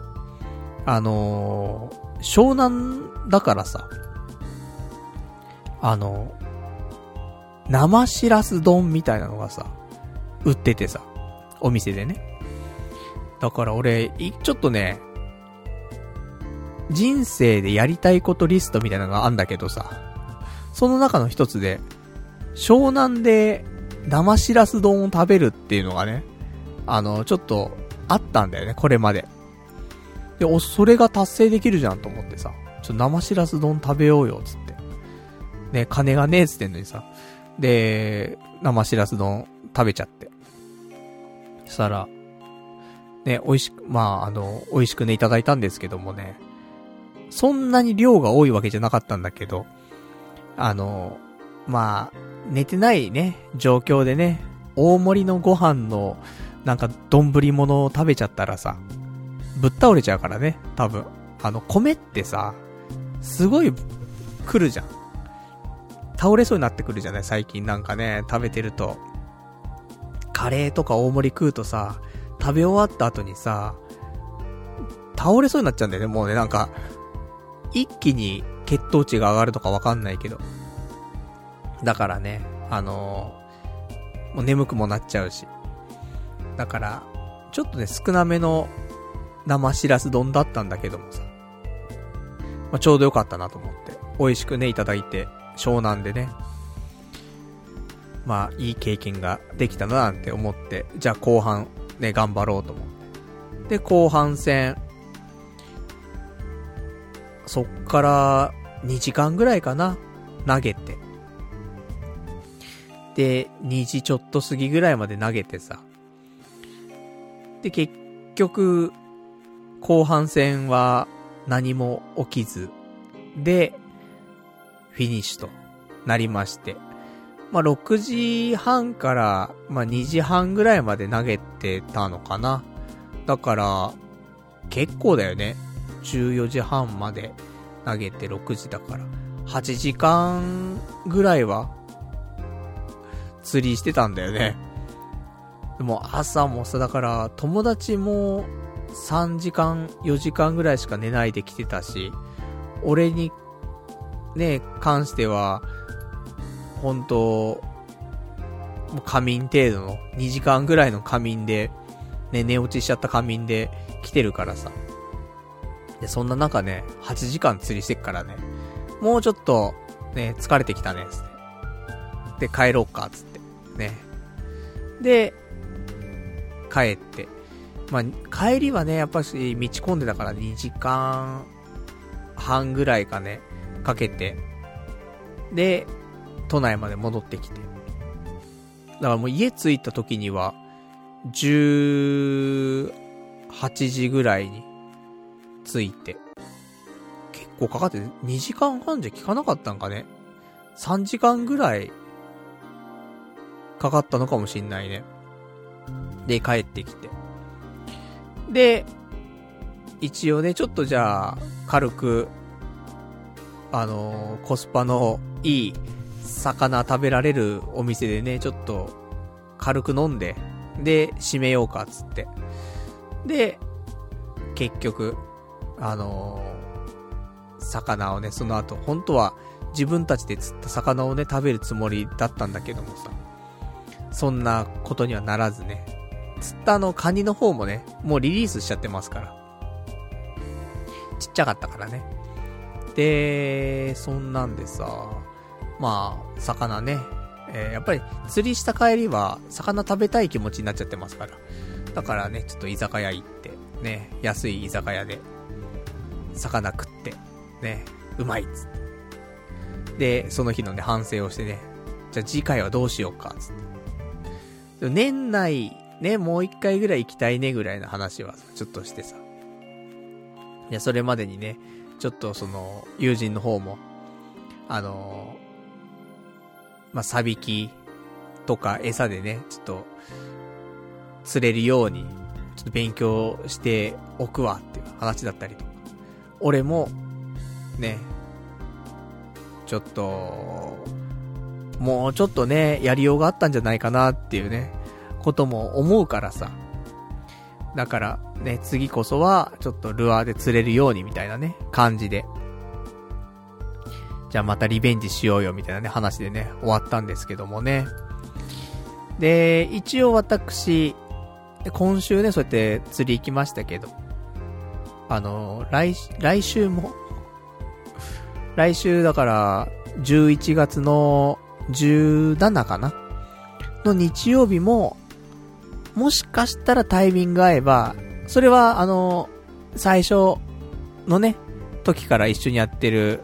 湘南だからさ、生しらす丼みたいなのがさ売っててさ、お店でね。だから俺、ちょっとね、人生でやりたいことリストみたいなのがあんだけどさ、その中の一つで、湘南で生しらす丼を食べるっていうのがね、ちょっとあったんだよね、これまで。で、それが達成できるじゃんと思ってさ、ちょっと生しらす丼食べようよ、つって。ね、金がねえっつってんのにさ。で、生しらす丼食べちゃって。したら、ね、美味しく、まあ、美味しくね、いただいたんですけどもね、そんなに量が多いわけじゃなかったんだけど、まあ、寝てないね、状況でね、大盛りのご飯の、なんか、丼物を食べちゃったらさ、ぶっ倒れちゃうからね、多分。米ってさ、すごい、来るじゃん。倒れそうになってくるじゃない、最近なんかね、食べてると。カレーとか大盛り食うとさ、食べ終わった後にさ、倒れそうになっちゃうんだよね、もうね、なんか、一気に血糖値が上がるとかわかんないけど。だからね、もう眠くもなっちゃうし。だから、ちょっとね、少なめの生しらす丼だったんだけどもさ。まあ、ちょうどよかったなと思って。美味しくね、いただいて、湘南でね。まあ、いい経験ができたななんて思って、じゃあ後半ね、頑張ろうと思って。で、後半戦、そっから2時間ぐらいかな、投げて。で、2時ちょっと過ぎぐらいまで投げてさ。で、結局、後半戦は何も起きず、で、フィニッシュとなりまして。まあ、6時半から、まあ、2時半ぐらいまで投げてたのかな。だから、結構だよね。14時半まで投げて6時だから。8時間ぐらいは、釣りしてたんだよね。でも朝もさ、だから友達も3時間4時間ぐらいしか寝ないで来てたし、俺にね関しては本当仮眠程度の2時間ぐらいの仮眠で、ね、寝落ちしちゃった仮眠で来てるからさ。で、そんな中ね、8時間釣りしてっからね、もうちょっとね疲れてきたねで帰ろうかつってね。で、帰って。まあ、帰りはね、やっぱし、道込んでたから2時間半ぐらいかね、かけて。で、都内まで戻ってきて。だからもう家着いた時には、18時ぐらいに着いて。結構かかって、2時間半じゃ効かなかったんかね。3時間ぐらいかかったのかもしんないね。で、帰ってきて。で、一応ね、ちょっとじゃあ、軽く、コスパのいい魚食べられるお店でね、ちょっと、軽く飲んで、で、締めようか、つって。で、結局、魚をね、その後、本当は自分たちで釣った魚をね、食べるつもりだったんだけどもさ。そんなことにはならずね。釣ったカニの方もね、もうリリースしちゃってますから。ちっちゃかったからね。で、そんなんでさ、まあ、魚ね、やっぱり釣りした帰りは、魚食べたい気持ちになっちゃってますから。だからね、ちょっと居酒屋行って、ね、安い居酒屋で、魚食って、ね、うまいっつって。で、その日のね、反省をしてね、じゃあ次回はどうしようか、つって。年内ね、もう一回ぐらい行きたいねぐらいの話はちょっとしてさ。いや、それまでにね、ちょっとその、友人の方も、まあ、サビキとか餌でね、ちょっと、釣れるように、ちょっと勉強しておくわっていう話だったりとか。俺も、ね、ちょっと、もうちょっとね、やりようがあったんじゃないかなっていうね、ことも思うからさ。だからね、次こそはちょっとルアーで釣れるようにみたいなね、感じで。じゃあまたリベンジしようよみたいなね、話でね、終わったんですけどもね。で、一応私、今週ね、そうやって釣り行きましたけど、来週も、来週だから、11月の、17かなの日曜日も、もしかしたらタイミング合えば、それは最初のね時から一緒にやってる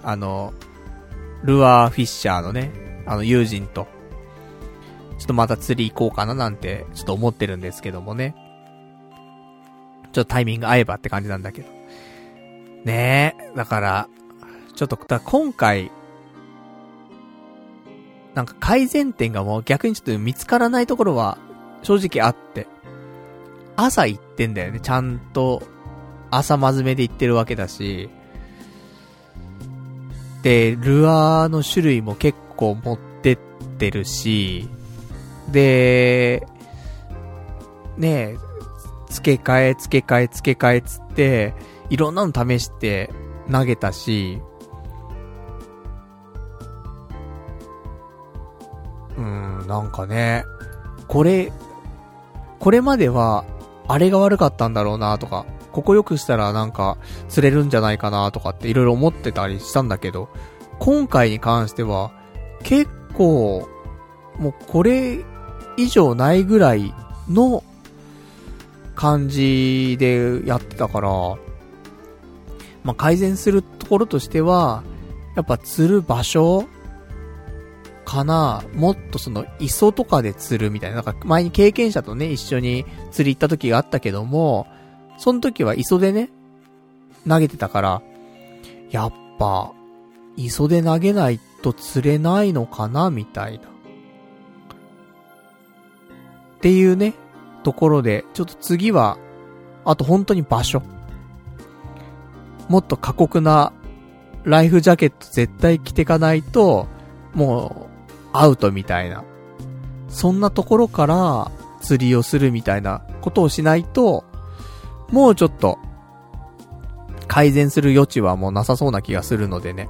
ルアーフィッシャーのね友人とちょっとまた釣り行こうかななんてちょっと思ってるんですけどもね、ちょっとタイミング合えばって感じなんだけど、ねえ、だから、ちょっと、今回、なんか改善点がもう逆にちょっと見つからないところは正直あって。朝行ってんだよね、ちゃんと。朝真面目で行ってるわけだし。で、ルアーの種類も結構持ってってるし。で、ねえ、付け替えつって、いろんなの試して投げたし、なんかね、これまではあれが悪かったんだろうなとか、ここ良くしたらなんか釣れるんじゃないかなとかっていろいろ思ってたりしたんだけど、今回に関しては結構もうこれ以上ないぐらいの感じでやってたから、まあ、改善するところとしてはやっぱ釣る場所かな。もっとその磯とかで釣るみたいな、なんか前に経験者とね一緒に釣り行った時があったけども、その時は磯でね投げてたから、やっぱ磯で投げないと釣れないのかなみたいなっていうねところで、ちょっと次はあと本当に場所、もっと過酷なライフジャケット絶対着てかないともうアウトみたいな、そんなところから釣りをするみたいなことをしないと、もうちょっと改善する余地はもうなさそうな気がするのでね、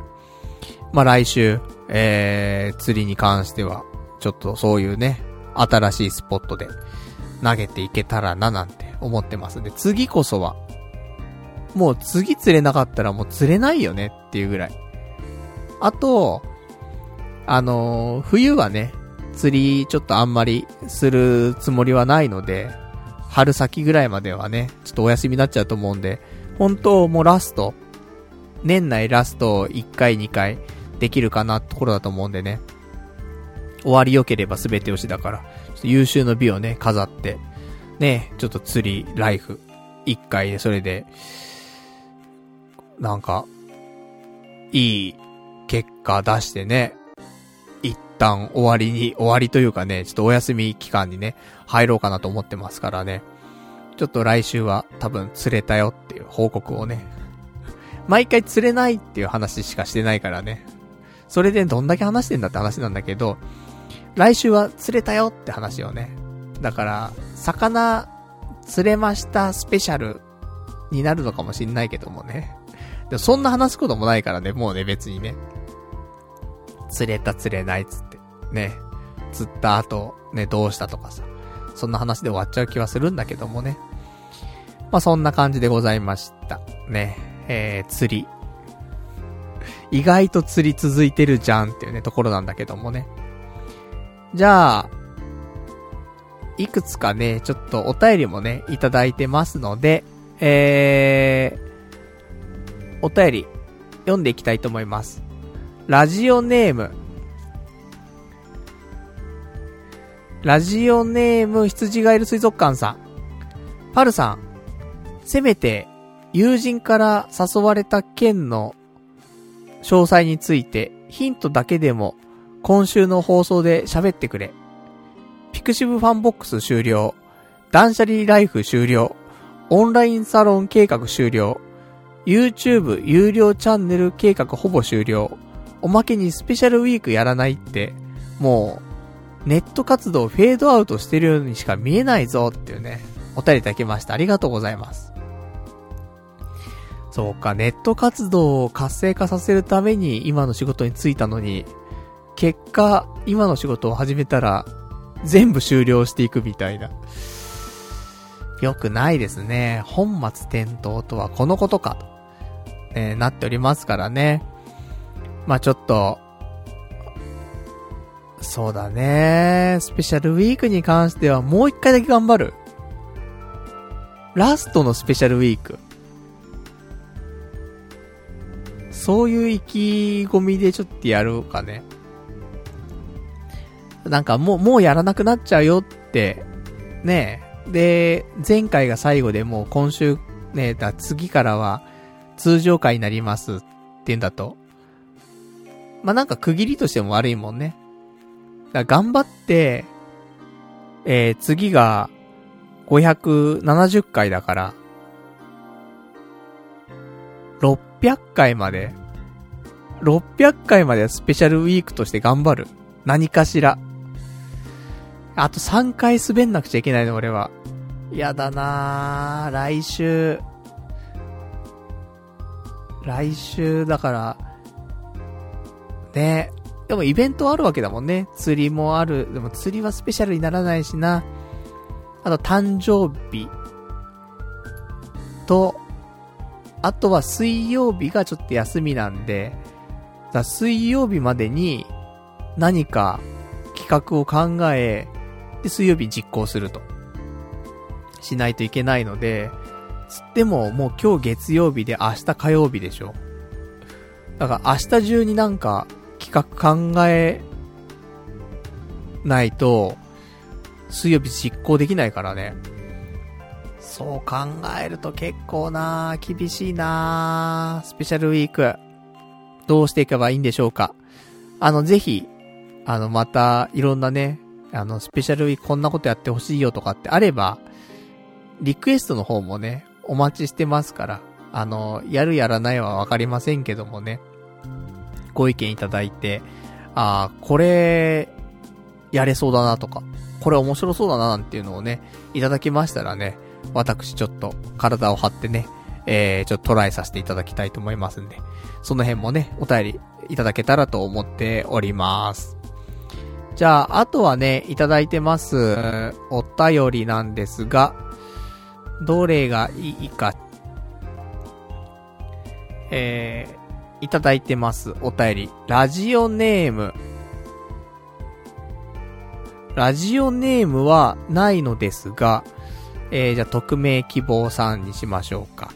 まあ、来週、釣りに関してはちょっとそういうね新しいスポットで投げていけたらななんて思ってますんで、次こそはもう次釣れなかったらもう釣れないよねっていうぐらい。あと、冬はね釣りちょっとあんまりするつもりはないので、春先ぐらいまではねちょっとお休みになっちゃうと思うんで、本当もう年内ラスト1回2回できるかなところだと思うんでね、終わり良ければ全てよしだから、ちょっと優秀の美をね飾ってね、ちょっと釣りライフ1回でそれでなんかいい結果出してね、一旦終わりというかね、ちょっとお休み期間にね入ろうかなと思ってますからね、ちょっと来週は多分釣れたよっていう報告をね、毎回釣れないっていう話しかしてないからね、それでどんだけ話してんだって話なんだけど、来週は釣れたよって話をね、だから魚釣れましたスペシャルになるのかもしんないけどもね、でもそんな話すこともないからね、もうね別にね釣れた釣れないつってね、釣った後ねどうしたとかさ、そんな話で終わっちゃう気はするんだけどもね、まあそんな感じでございましたね。釣り意外と釣り続いてるじゃんっていうねところなんだけどもね、じゃあいくつかねちょっとお便りもねいただいてますので、お便り読んでいきたいと思います。ラジオネーム羊がいる水族館さん、パルさん、せめて友人から誘われた件の詳細についてヒントだけでも今週の放送で喋ってくれ。ピクシブファンボックス終了、断捨離ライフ終了、オンラインサロン計画終了、 YouTube 有料チャンネル計画ほぼ終了、おまけにスペシャルウィークやらないってもうネット活動フェードアウトしてるようにしか見えないぞっていうねお便りいただきました。ありがとうございます。そうか、ネット活動を活性化させるために今の仕事に就いたのに、結果今の仕事を始めたら全部終了していくみたいな、よくないですね。本末転倒とはこのことかと、なっておりますからね。まあちょっとそうだね、スペシャルウィークに関してはもう一回だけ頑張る。ラストのスペシャルウィーク、そういう意気込みでちょっとやるかね。なんかもうやらなくなっちゃうよってね、で前回が最後でもう今週ね、だ次からは通常回になりますっていうんだと、まあ、なんか区切りとしても悪いもんね。だから頑張って、次が570回だから、600回まで、600回までスペシャルウィークとして頑張る。何かしら。あと3回滑んなくちゃいけないの、俺は。やだなぁ、来週だからね。でもイベントあるわけだもんね。釣りもある。でも釣りはスペシャルにならないしな。あと誕生日と、あとは水曜日がちょっと休みなんで、だ水曜日までに何か企画を考え、で水曜日実行するとしないといけないので、つってももう今日月曜日で明日火曜日でしょ。だから明日中になんか企画考えないと水曜日実行できないからね。そう考えると結構なぁ、厳しいなぁ。スペシャルウィークどうしていけばいいんでしょうか。ぜひまたいろんなね、スペシャルウィークこんなことやってほしいよとかってあれば、リクエストの方もね、お待ちしてますから、やるやらないはわかりませんけどもね、ご意見いただいて、あー、これ、やれそうだなとか、これ面白そうだななんていうのをね、いただきましたらね、私ちょっと体を張ってね、ちょっとトライさせていただきたいと思いますんで、その辺もね、お便りいただけたらと思っております。じゃあ、あとはね、いただいてます、お便りなんですが、どれがいいか、いただいてますお便り。ラジオネームはないのですが、じゃあ匿名希望さんにしましょうか。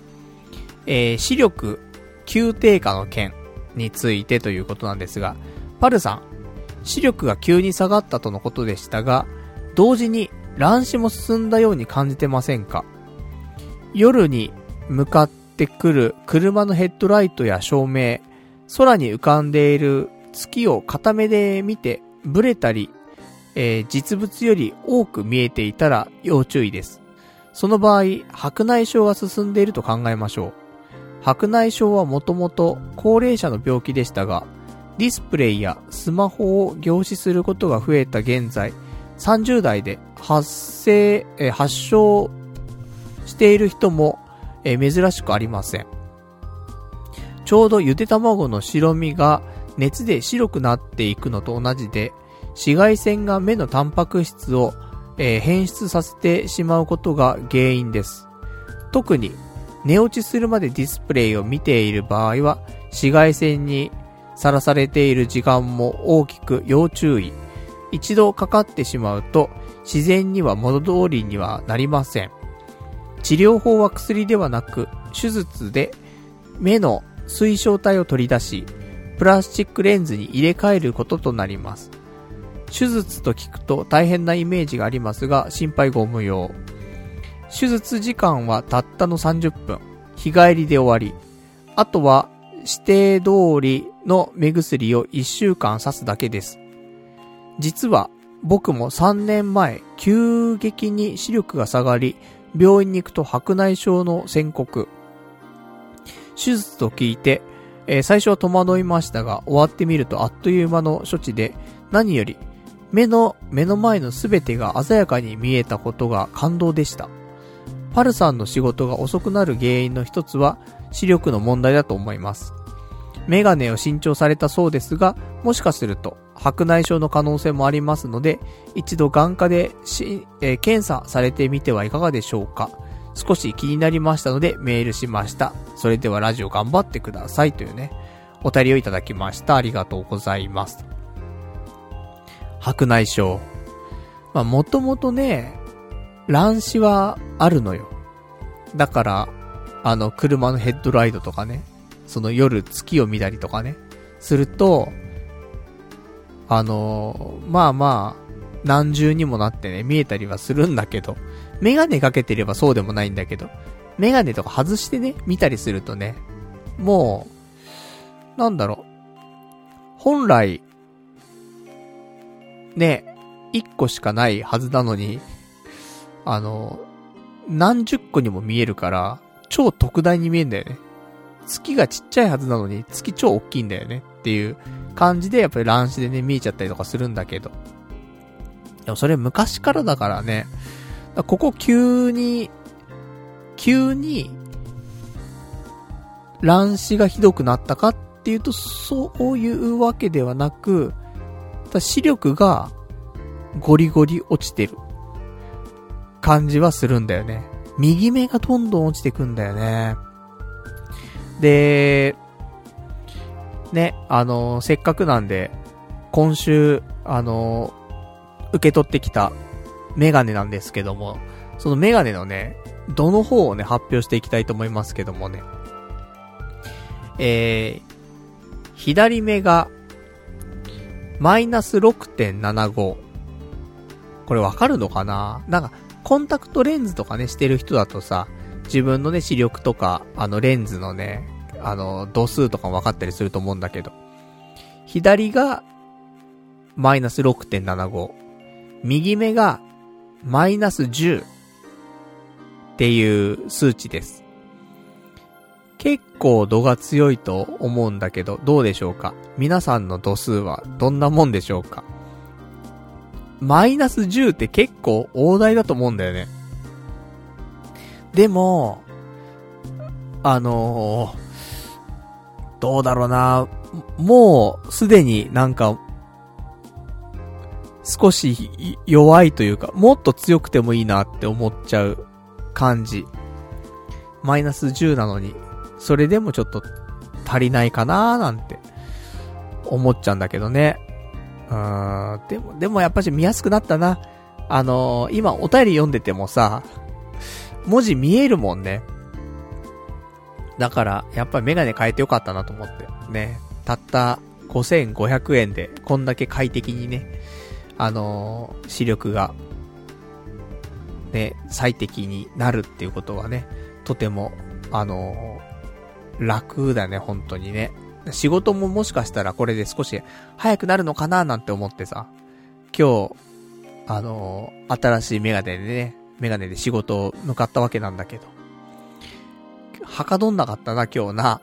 視力急低下の件についてということなんですが、パルさん、視力が急に下がったとのことでしたが、同時に乱視も進んだように感じてませんか？夜に向かってくる車のヘッドライトや照明、空に浮かんでいる月を片目で見てブレたり、実物より多く見えていたら要注意です。その場合、白内障が進んでいると考えましょう。白内障はもともと高齢者の病気でしたが、ディスプレイやスマホを凝視することが増えた現在、30代で発症している人も珍しくありません。ちょうどゆで卵の白身が熱で白くなっていくのと同じで、紫外線が目のタンパク質を変質させてしまうことが原因です。特に寝落ちするまでディスプレイを見ている場合は、紫外線にさらされている時間も大きく要注意。一度かかってしまうと自然には元通りにはなりません。治療法は薬ではなく手術で目の水晶体を取り出し、プラスチックレンズに入れ替えることとなります。手術と聞くと大変なイメージがありますが、心配ご無用。手術時間はたったの30分、日帰りで終わり、あとは指定通りの目薬を1週間刺すだけです。実は僕も3年前急激に視力が下がり、病院に行くと白内障の宣告。手術と聞いて、最初は戸惑いましたが、終わってみるとあっという間の処置で、何より目の前のすべてが鮮やかに見えたことが感動でした。パルさんの仕事が遅くなる原因の一つは視力の問題だと思います。メガネを新調されたそうですが、もしかすると白内障の可能性もありますので、一度眼科で検査されてみてはいかがでしょうか。少し気になりましたのでメールしました。それではラジオ頑張ってくださいというね、お便りをいただきました。ありがとうございます。白内障、まあもともとね、乱視はあるのよ。だから車のヘッドライトとかね、その夜月を見たりとかねすると、まあまあ何重にもなってね見えたりはするんだけど、メガネかけてればそうでもないんだけど、メガネとか外してね見たりするとね、もう、なんだろう。本来、ね、一個しかないはずなのに、何十個にも見えるから、超特大に見えんだよね。月がちっちゃいはずなのに、月超大きいんだよねっていう感じで、やっぱり乱視でね、見えちゃったりとかするんだけど。でもそれ昔からだからね、ここ急に、乱視がひどくなったかっていうと、そういうわけではなく、視力がゴリゴリ落ちてる感じはするんだよね。右目がどんどん落ちてくんだよね。で、ね、せっかくなんで、今週、受け取ってきたメガネなんですけども、そのメガネのね、どの方をね、発表していきたいと思いますけどもね。左目が、マイナス 6.75。これわかるのかな？なんか、コンタクトレンズとかね、してる人だとさ、自分のね、視力とか、レンズのね、度数とかも分かったりすると思うんだけど。左が、マイナス 6.75。右目が、マイナス10。っていう数値です。結構度が強いと思うんだけど、どうでしょうか？皆さんの度数はどんなもんでしょうか？マイナス10って結構大台だと思うんだよね。でも、どうだろうな、もうすでになんか少し弱いというか、もっと強くてもいいなって思っちゃう感じ。マイナス10なのに、それでもちょっと足りないかなーなんて思っちゃうんだけどね。でもやっぱり見やすくなったな。今お便り読んでてもさ、文字見えるもんね。だからやっぱりメガネ変えてよかったなと思ってね。たった5500円でこんだけ快適にね、視力がね、最適になるっていうことはね、とても楽だね、本当にね。仕事ももしかしたらこれで少し早くなるのかななんて思ってさ、今日新しいメガネで仕事を向かったわけなんだけど、はかどんなかったな今日な。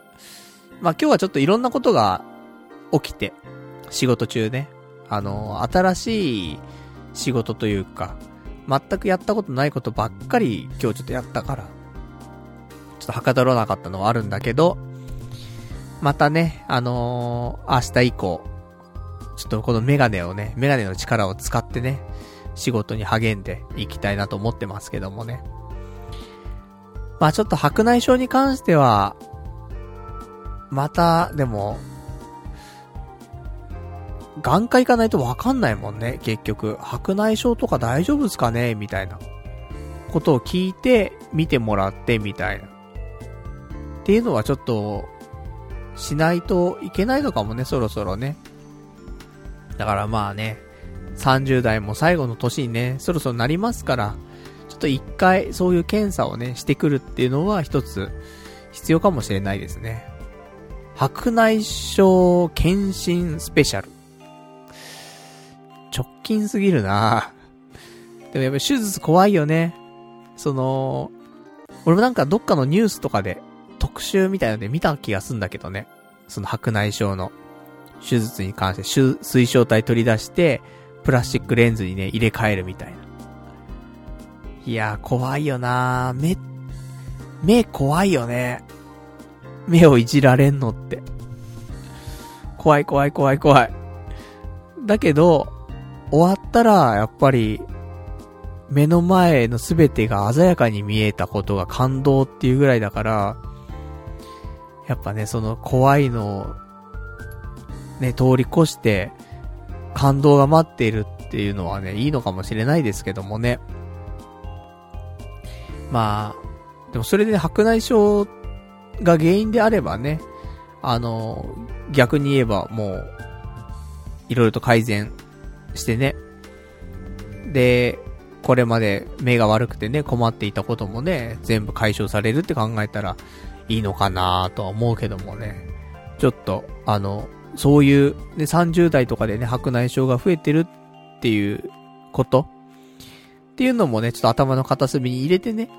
まあ、今日はちょっといろんなことが起きて、仕事中ね、新しい仕事というか全くやったことないことばっかり今日ちょっとやったから、ちょっとはかどらなかったのはあるんだけど、またね、明日以降、ちょっとこのメガネをね、メガネの力を使ってね、仕事に励んでいきたいなと思ってますけどもね。まあちょっと白内障に関しては、また、でも、眼科行かないとわかんないもんね、結局。白内障とか大丈夫ですかねみたいなことを聞いて、見てもらってみたいな。っていうのはちょっと、しないといけないのかもね、そろそろね。だからまあね、30代も最後の年にね、そろそろなりますから、ちょっと一回そういう検査をね、してくるっていうのは一つ必要かもしれないですね。白内障検診スペシャル。直近すぎるな。でもやっぱり手術怖いよね。俺もなんかどっかのニュースとかで、特集みたいなので見た気がするんだけどね。その白内障の手術に関して、水晶体取り出して、プラスチックレンズにね、入れ替えるみたいな。いやー、怖いよなー。目怖いよね。目をいじられんのって。怖い怖い怖い怖い。だけど、終わったら、やっぱり、目の前のすべてが鮮やかに見えたことが感動っていうぐらいだから、やっぱね、その怖いのをね、通り越して感動が待っているっていうのはね、いいのかもしれないですけどもね。まあ、でもそれで、ね、白内障が原因であればね、逆に言えばもう、いろいろと改善してね。で、これまで目が悪くてね、困っていたこともね、全部解消されるって考えたら、いいのかなとは思うけどもね。ちょっとそういう、ね、30代とかでね、白内障が増えてるっていうことっていうのもね、ちょっと頭の片隅に入れてね、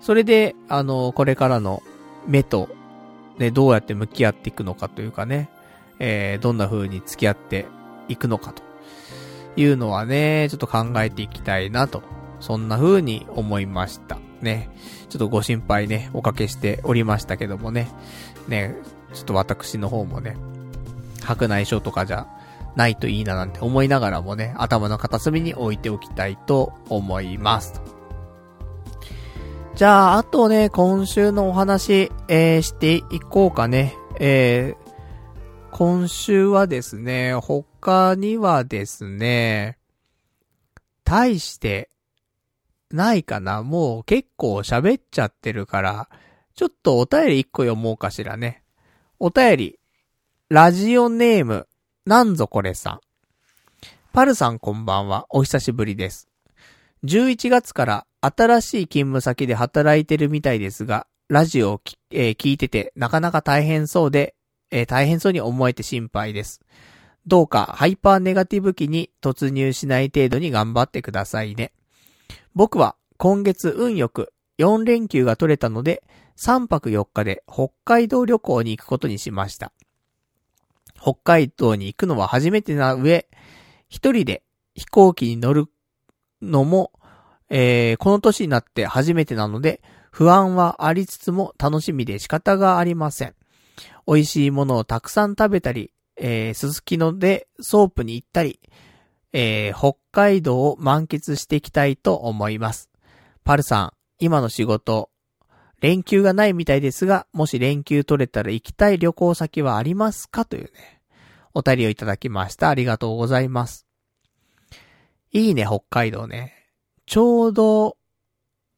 それでこれからの目とね、どうやって向き合っていくのかというかね、どんな風に付き合っていくのかというのはね、ちょっと考えていきたいなと、そんな風に思いましたね。ちょっとご心配ね、おかけしておりましたけどもね、ちょっと私の方もね、白内障とかじゃないといいななんて思いながらもね、頭の片隅に置いておきたいと思います。じゃあ、あとね、今週のお話、していこうかね。今週はですね、他にはですね、大してないかな。もう結構喋っちゃってるから、ちょっとお便り一個読もうかしらね。お便り、ラジオネーム、なんぞこれさん。パルさんこんばんは、お久しぶりです。11月から新しい勤務先で働いてるみたいですが、ラジオを、聞いててなかなか大変そうで、大変そうに思えて心配です。どうかハイパーネガティブ期に突入しない程度に頑張ってくださいね。僕は今月運よく4連休が取れたので、3泊4日で北海道旅行に行くことにしました。北海道に行くのは初めてな上、一人で飛行機に乗るのも、この年になって初めてなので、不安はありつつも楽しみで仕方がありません。美味しいものをたくさん食べたり、すすきのでソープに行ったり、北海道を満喫していきたいと思います。パルさん、今の仕事、連休がないみたいですが、もし連休取れたら行きたい旅行先はありますかというね、お便りをいただきました。ありがとうございます。いいね、北海道ね。ちょうど、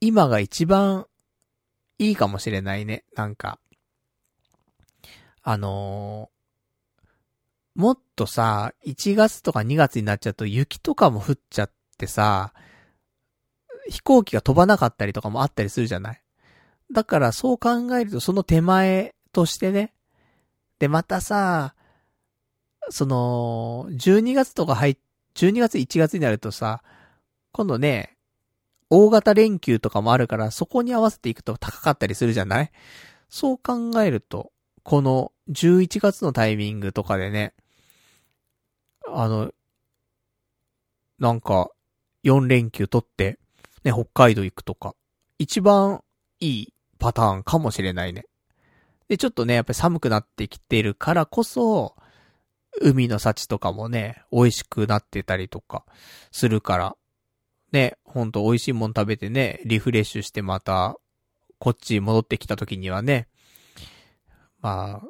今が一番いいかもしれないね。なんか、もっとさ、1月とか2月になっちゃうと雪とかも降っちゃってさ、飛行機が飛ばなかったりとかもあったりするじゃない。だからそう考えるとその手前としてね。で、またさ、12月とか12月1月になるとさ、今度ね、大型連休とかもあるから、そこに合わせていくと高かったりするじゃない？そう考えると、この11月のタイミングとかでね、なんか、4連休取って、ね、北海道行くとか、一番いいパターンかもしれないね。で、ちょっとね、やっぱり寒くなってきてるからこそ、海の幸とかもね、美味しくなってたりとかするから、ね、ほんと美味しいもん食べてね、リフレッシュしてまた、こっち戻ってきた時にはね、まあ、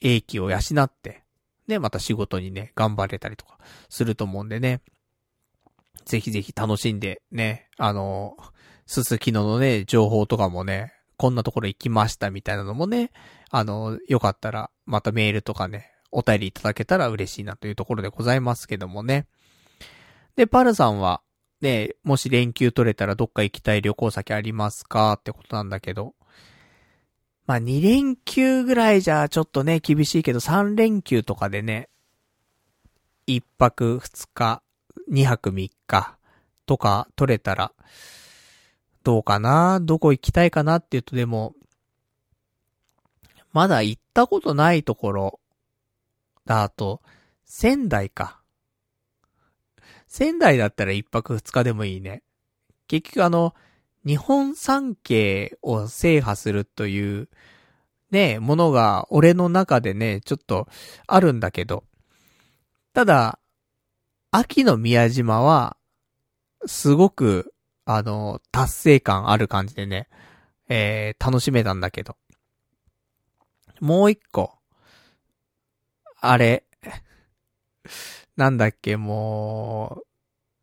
英気を養って、ね、また仕事にね、頑張れたりとかすると思うんでね、ぜひぜひ楽しんでね、すすきののね、情報とかもね、こんなところ行きましたみたいなのもね、よかったら、またメールとかね、お便りいただけたら嬉しいなというところでございますけどもね。で、パルさんは、ね、もし連休取れたらどっか行きたい旅行先ありますかってことなんだけど、まあ2連休ぐらいじゃちょっとね厳しいけど、3連休とかでね、1泊2日、2泊3日とか取れたらどうかな、どこ行きたいかなっていうと、でもまだ行ったことないところだと仙台か。仙台だったら1泊2日でもいいね。結局日本三景を制覇するというね、ものが俺の中でね、ちょっとあるんだけど、ただ秋の宮島はすごく達成感ある感じでね、楽しめたんだけど、もう一個あれなんだっけ、も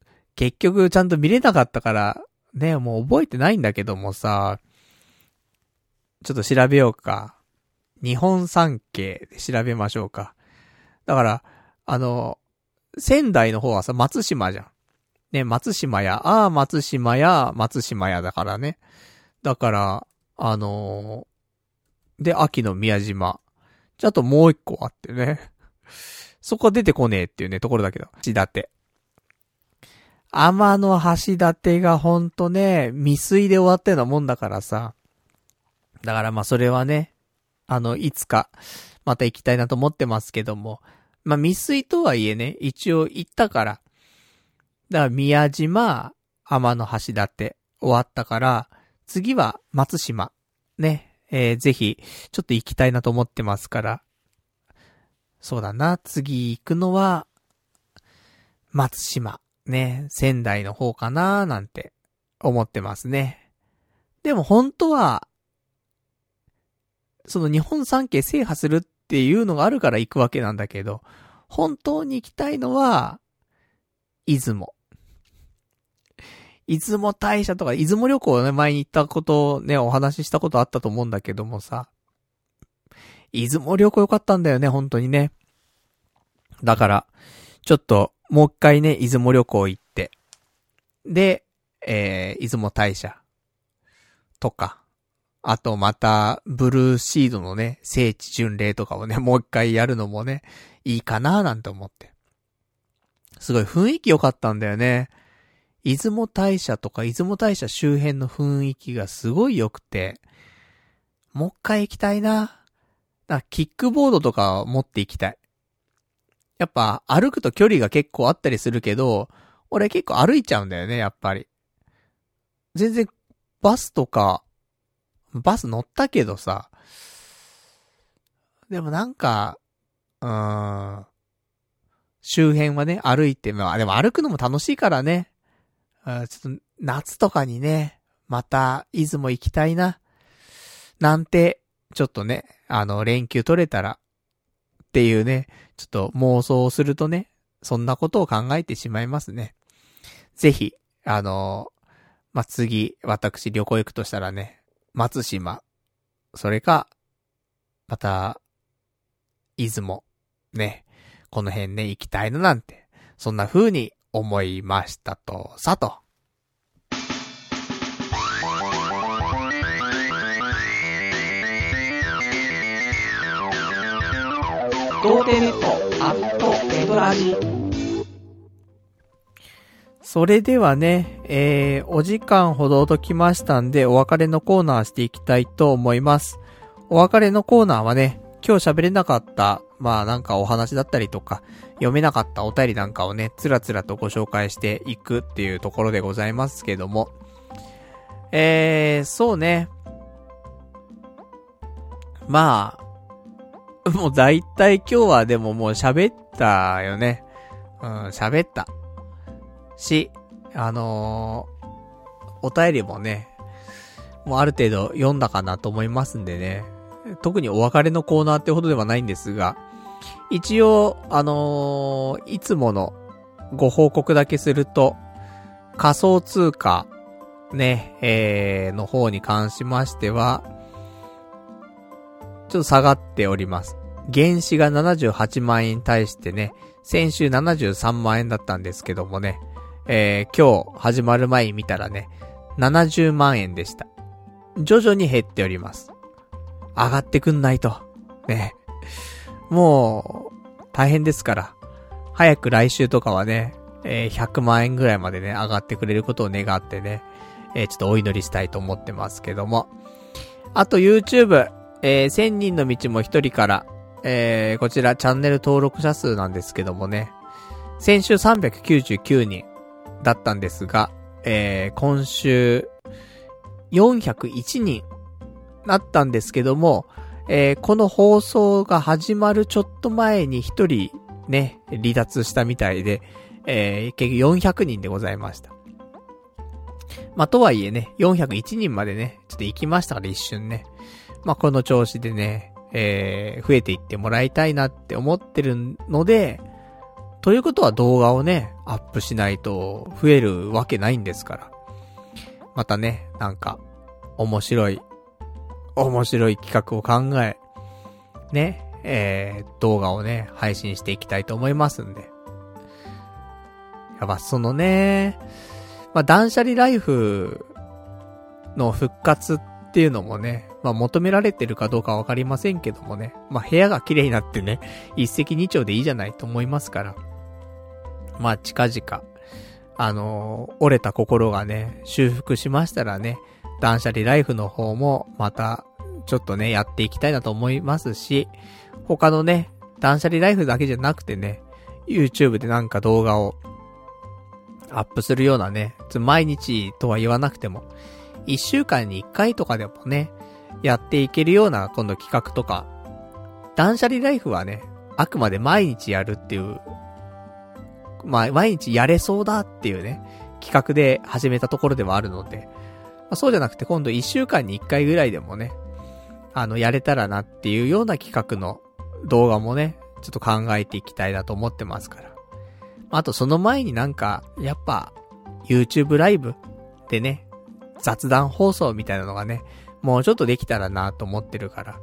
う結局ちゃんと見れなかったからね、もう覚えてないんだけどもさ、ちょっと調べようか。日本三景で調べましょうか。だから、仙台の方はさ、松島じゃん。ね、松島屋だからね。だから、で、秋の宮島。じゃあともう一個あってね。そこは出てこねえっていうね、ところだけど。橋立。天の橋立がほんとね、未遂で終わったようなもんだからさ。だからまあそれはね、いつか、また行きたいなと思ってますけども。まあ未遂とはいえね、一応行ったから。だから宮島、天の橋立終わったから、次は松島。ね。ぜひ、ちょっと行きたいなと思ってますから。そうだな。次行くのは、松島。ね。仙台の方かななんて思ってますね。でも本当は、その日本三景制覇するっていうのがあるから行くわけなんだけど、本当に行きたいのは、出雲。出雲大社とか、出雲旅行をね、前に行ったことをね、お話ししたことあったと思うんだけどもさ。出雲旅行良かったんだよね、本当にね。だから、ちょっと、もう一回ね、出雲旅行行って。で、出雲大社。とか。あとまた、ブルーシードのね、聖地巡礼とかをね、もう一回やるのもね、いいかななんて思って。すごい雰囲気良かったんだよね。出雲大社とか出雲大社周辺の雰囲気がすごい良くて、もう一回行きたいな。だからキックボードとか持って行きたい。やっぱ歩くと距離が結構あったりするけど、俺結構歩いちゃうんだよね、やっぱり。全然バスとか、バス乗ったけどさ、でもなんか、周辺はね、歩いて、まあでも歩くのも楽しいからね。ちょっと夏とかにね、また出雲行きたいな。なんて、ちょっとね、連休取れたらっていうね、ちょっと妄想をするとね、そんなことを考えてしまいますね。ぜひ、まあ、次、私旅行行くとしたらね、松島、それか、また、出雲、ね、この辺ね、行きたいななんて、そんな風に、思いましたとさと。童貞ネットアットエドラジ。それではね、お時間ほどときましたんでお別れのコーナーしていきたいと思います。お別れのコーナーはね、今日喋れなかった、まあなんかお話だったりとか、読めなかったお便りなんかをね、つらつらとご紹介していくっていうところでございますけども。そうね。まあ、もう大体今日はでももう喋ったよね。喋った。し、お便りもね、もうある程度読んだかなと思いますんでね。特にお別れのコーナーってほどではないんですが、一応、いつものご報告だけすると、仮想通貨、ね、の方に関しましては、ちょっと下がっております。原資が78万円に対してね、先週73万円だったんですけどもね、今日始まる前に見たらね、70万円でした。徐々に減っております。上がってくんないと。ね。もう、大変ですから。早く来週とかはね、100万円ぐらいまでね、上がってくれることを願ってね、ちょっとお祈りしたいと思ってますけども。あと YouTube、1000人の道も1人から、こちらチャンネル登録者数なんですけどもね、先週399人だったんですが、今週401人なったんですけども、この放送が始まるちょっと前に一人ね、離脱したみたいで、結局400人でございました。まあ、とはいえね、401人までね、ちょっと行きましたから一瞬ね。まあ、この調子でね、増えていってもらいたいなって思ってるので、ということは動画をね、アップしないと増えるわけないんですから。またね、なんか、面白い企画を考え、ね、動画をね、配信していきたいと思いますんで。やば、そのね、まあ、断捨離ライフの復活っていうのもね、まあ求められてるかどうかわかりませんけどもね、まあ部屋が綺麗になってね、一石二鳥でいいじゃないと思いますから、まあ近々、折れた心がね、修復しましたらね、断捨離ライフの方もまたちょっとね、やっていきたいなと思いますし、他のね、断捨離ライフだけじゃなくてね、YouTube でなんか動画をアップするようなね、毎日とは言わなくても、1週間に1回とかでもね、やっていけるような今度企画とか、断捨離ライフはね、あくまで毎日やるっていう、まあ毎日やれそうだっていうね、企画で始めたところではあるので、まあ、そうじゃなくて今度1週間に1回ぐらいでもね、やれたらなっていうような企画の動画もね、ちょっと考えていきたいなと思ってますから。あとその前になんか、やっぱ、YouTube ライブでね、雑談放送みたいなのがね、もうちょっとできたらなと思ってるから。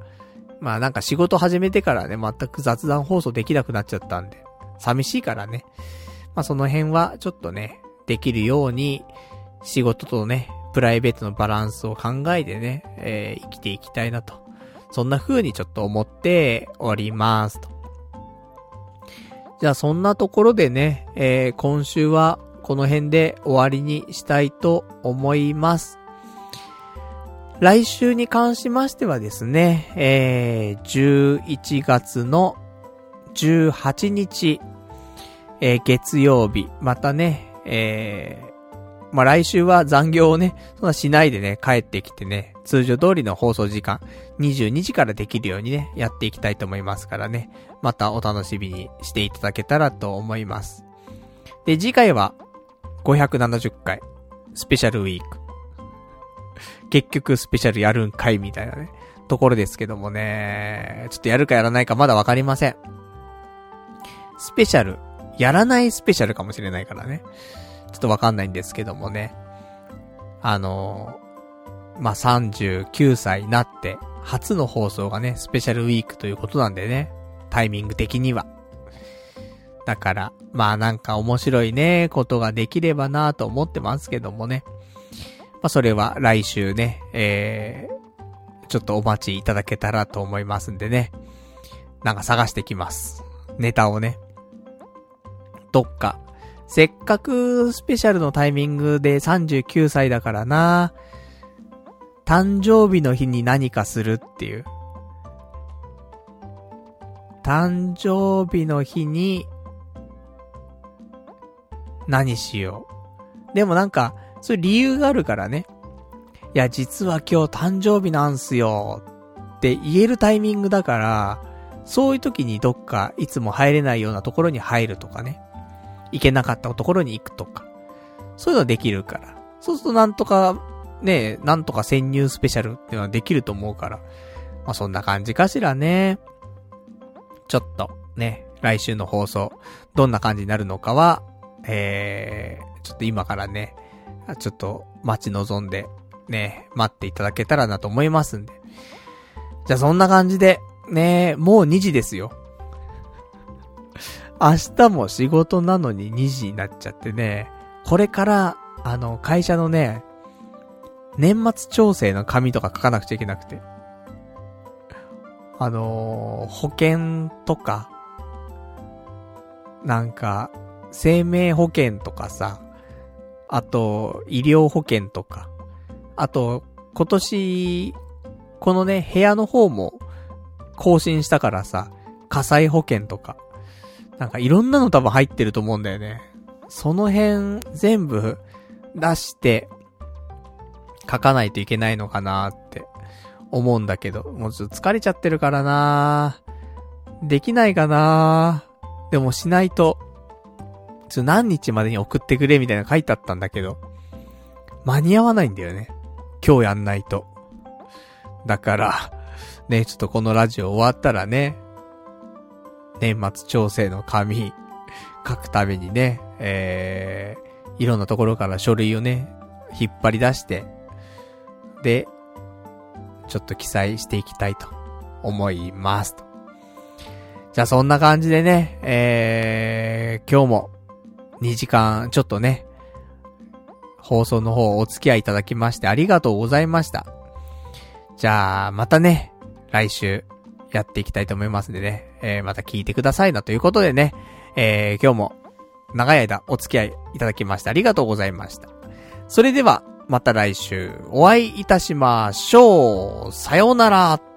まあなんか仕事始めてからね、全く雑談放送できなくなっちゃったんで、寂しいからね。まあその辺はちょっとね、できるように、仕事とね、プライベートのバランスを考えてね、生きていきたいなと。そんな風にちょっと思っておりますと。じゃあそんなところでね、今週はこの辺で終わりにしたいと思います。来週に関しましてはですね、11月の18日、月曜日、またね、まあ、来週は残業をね、そんなしないでね、帰ってきてね、通常通りの放送時間、22時からできるようにね、やっていきたいと思いますからね、またお楽しみにしていただけたらと思います。で、次回は、570回、スペシャルウィーク。結局スペシャルやるんかいみたいなね、ところですけどもね、ちょっとやるかやらないかまだわかりません。スペシャル、やらないスペシャルかもしれないからね。ちょっとわかんないんですけどもね。まあ、39歳になって、初の放送がね、スペシャルウィークということなんでね。タイミング的には。だから、まあなんか面白いね、ことができればなぁと思ってますけどもね。まあそれは来週ね、ちょっとお待ちいただけたらと思いますんでね。なんか探してきます。ネタをね。どっか。せっかくスペシャルのタイミングで39歳だからな、誕生日の日に何かするっていう。誕生日の日に何しよう。でもなんかそういう理由があるからね。いや実は今日誕生日なんすよって言えるタイミングだから、そういう時にどっかいつも入れないようなところに入るとかね。行けなかったところに行くとか。そういうのできるから。そうするとなんとか、ね、なんとか潜入スペシャルっていうのはできると思うから。まあ、そんな感じかしらね。ちょっと、ね、来週の放送、どんな感じになるのかは、ちょっと今からね、ちょっと待ち望んで、ね、待っていただけたらなと思いますんで。じゃあそんな感じで、ね、もう2時ですよ。明日も仕事なのに2時になっちゃってね、これから、会社のね、年末調整の紙とか書かなくちゃいけなくて。保険とか、なんか、生命保険とかさ、あと、医療保険とか、あと、今年、このね、部屋の方も更新したからさ、火災保険とか、なんかいろんなの多分入ってると思うんだよね。その辺全部出して書かないといけないのかなって思うんだけど、もうちょっと疲れちゃってるからなぁ。できないかなぁ。でもしないと、何日までに送ってくれみたいな書いてあったんだけど、間に合わないんだよね。今日やんないと。だから、ね、ちょっとこのラジオ終わったらね、年末調整の紙書くためにね、いろんなところから書類をね引っ張り出して、でちょっと記載していきたいと思いますと。じゃあそんな感じでね、今日も2時間ちょっとね放送の方お付き合いいただきましてありがとうございました。じゃあまたね、来週やっていきたいと思いますんでね、また聞いてくださいなということでね、今日も長い間お付き合いいただきましてありがとうございました。それではまた来週お会いいたしましょう。さようなら。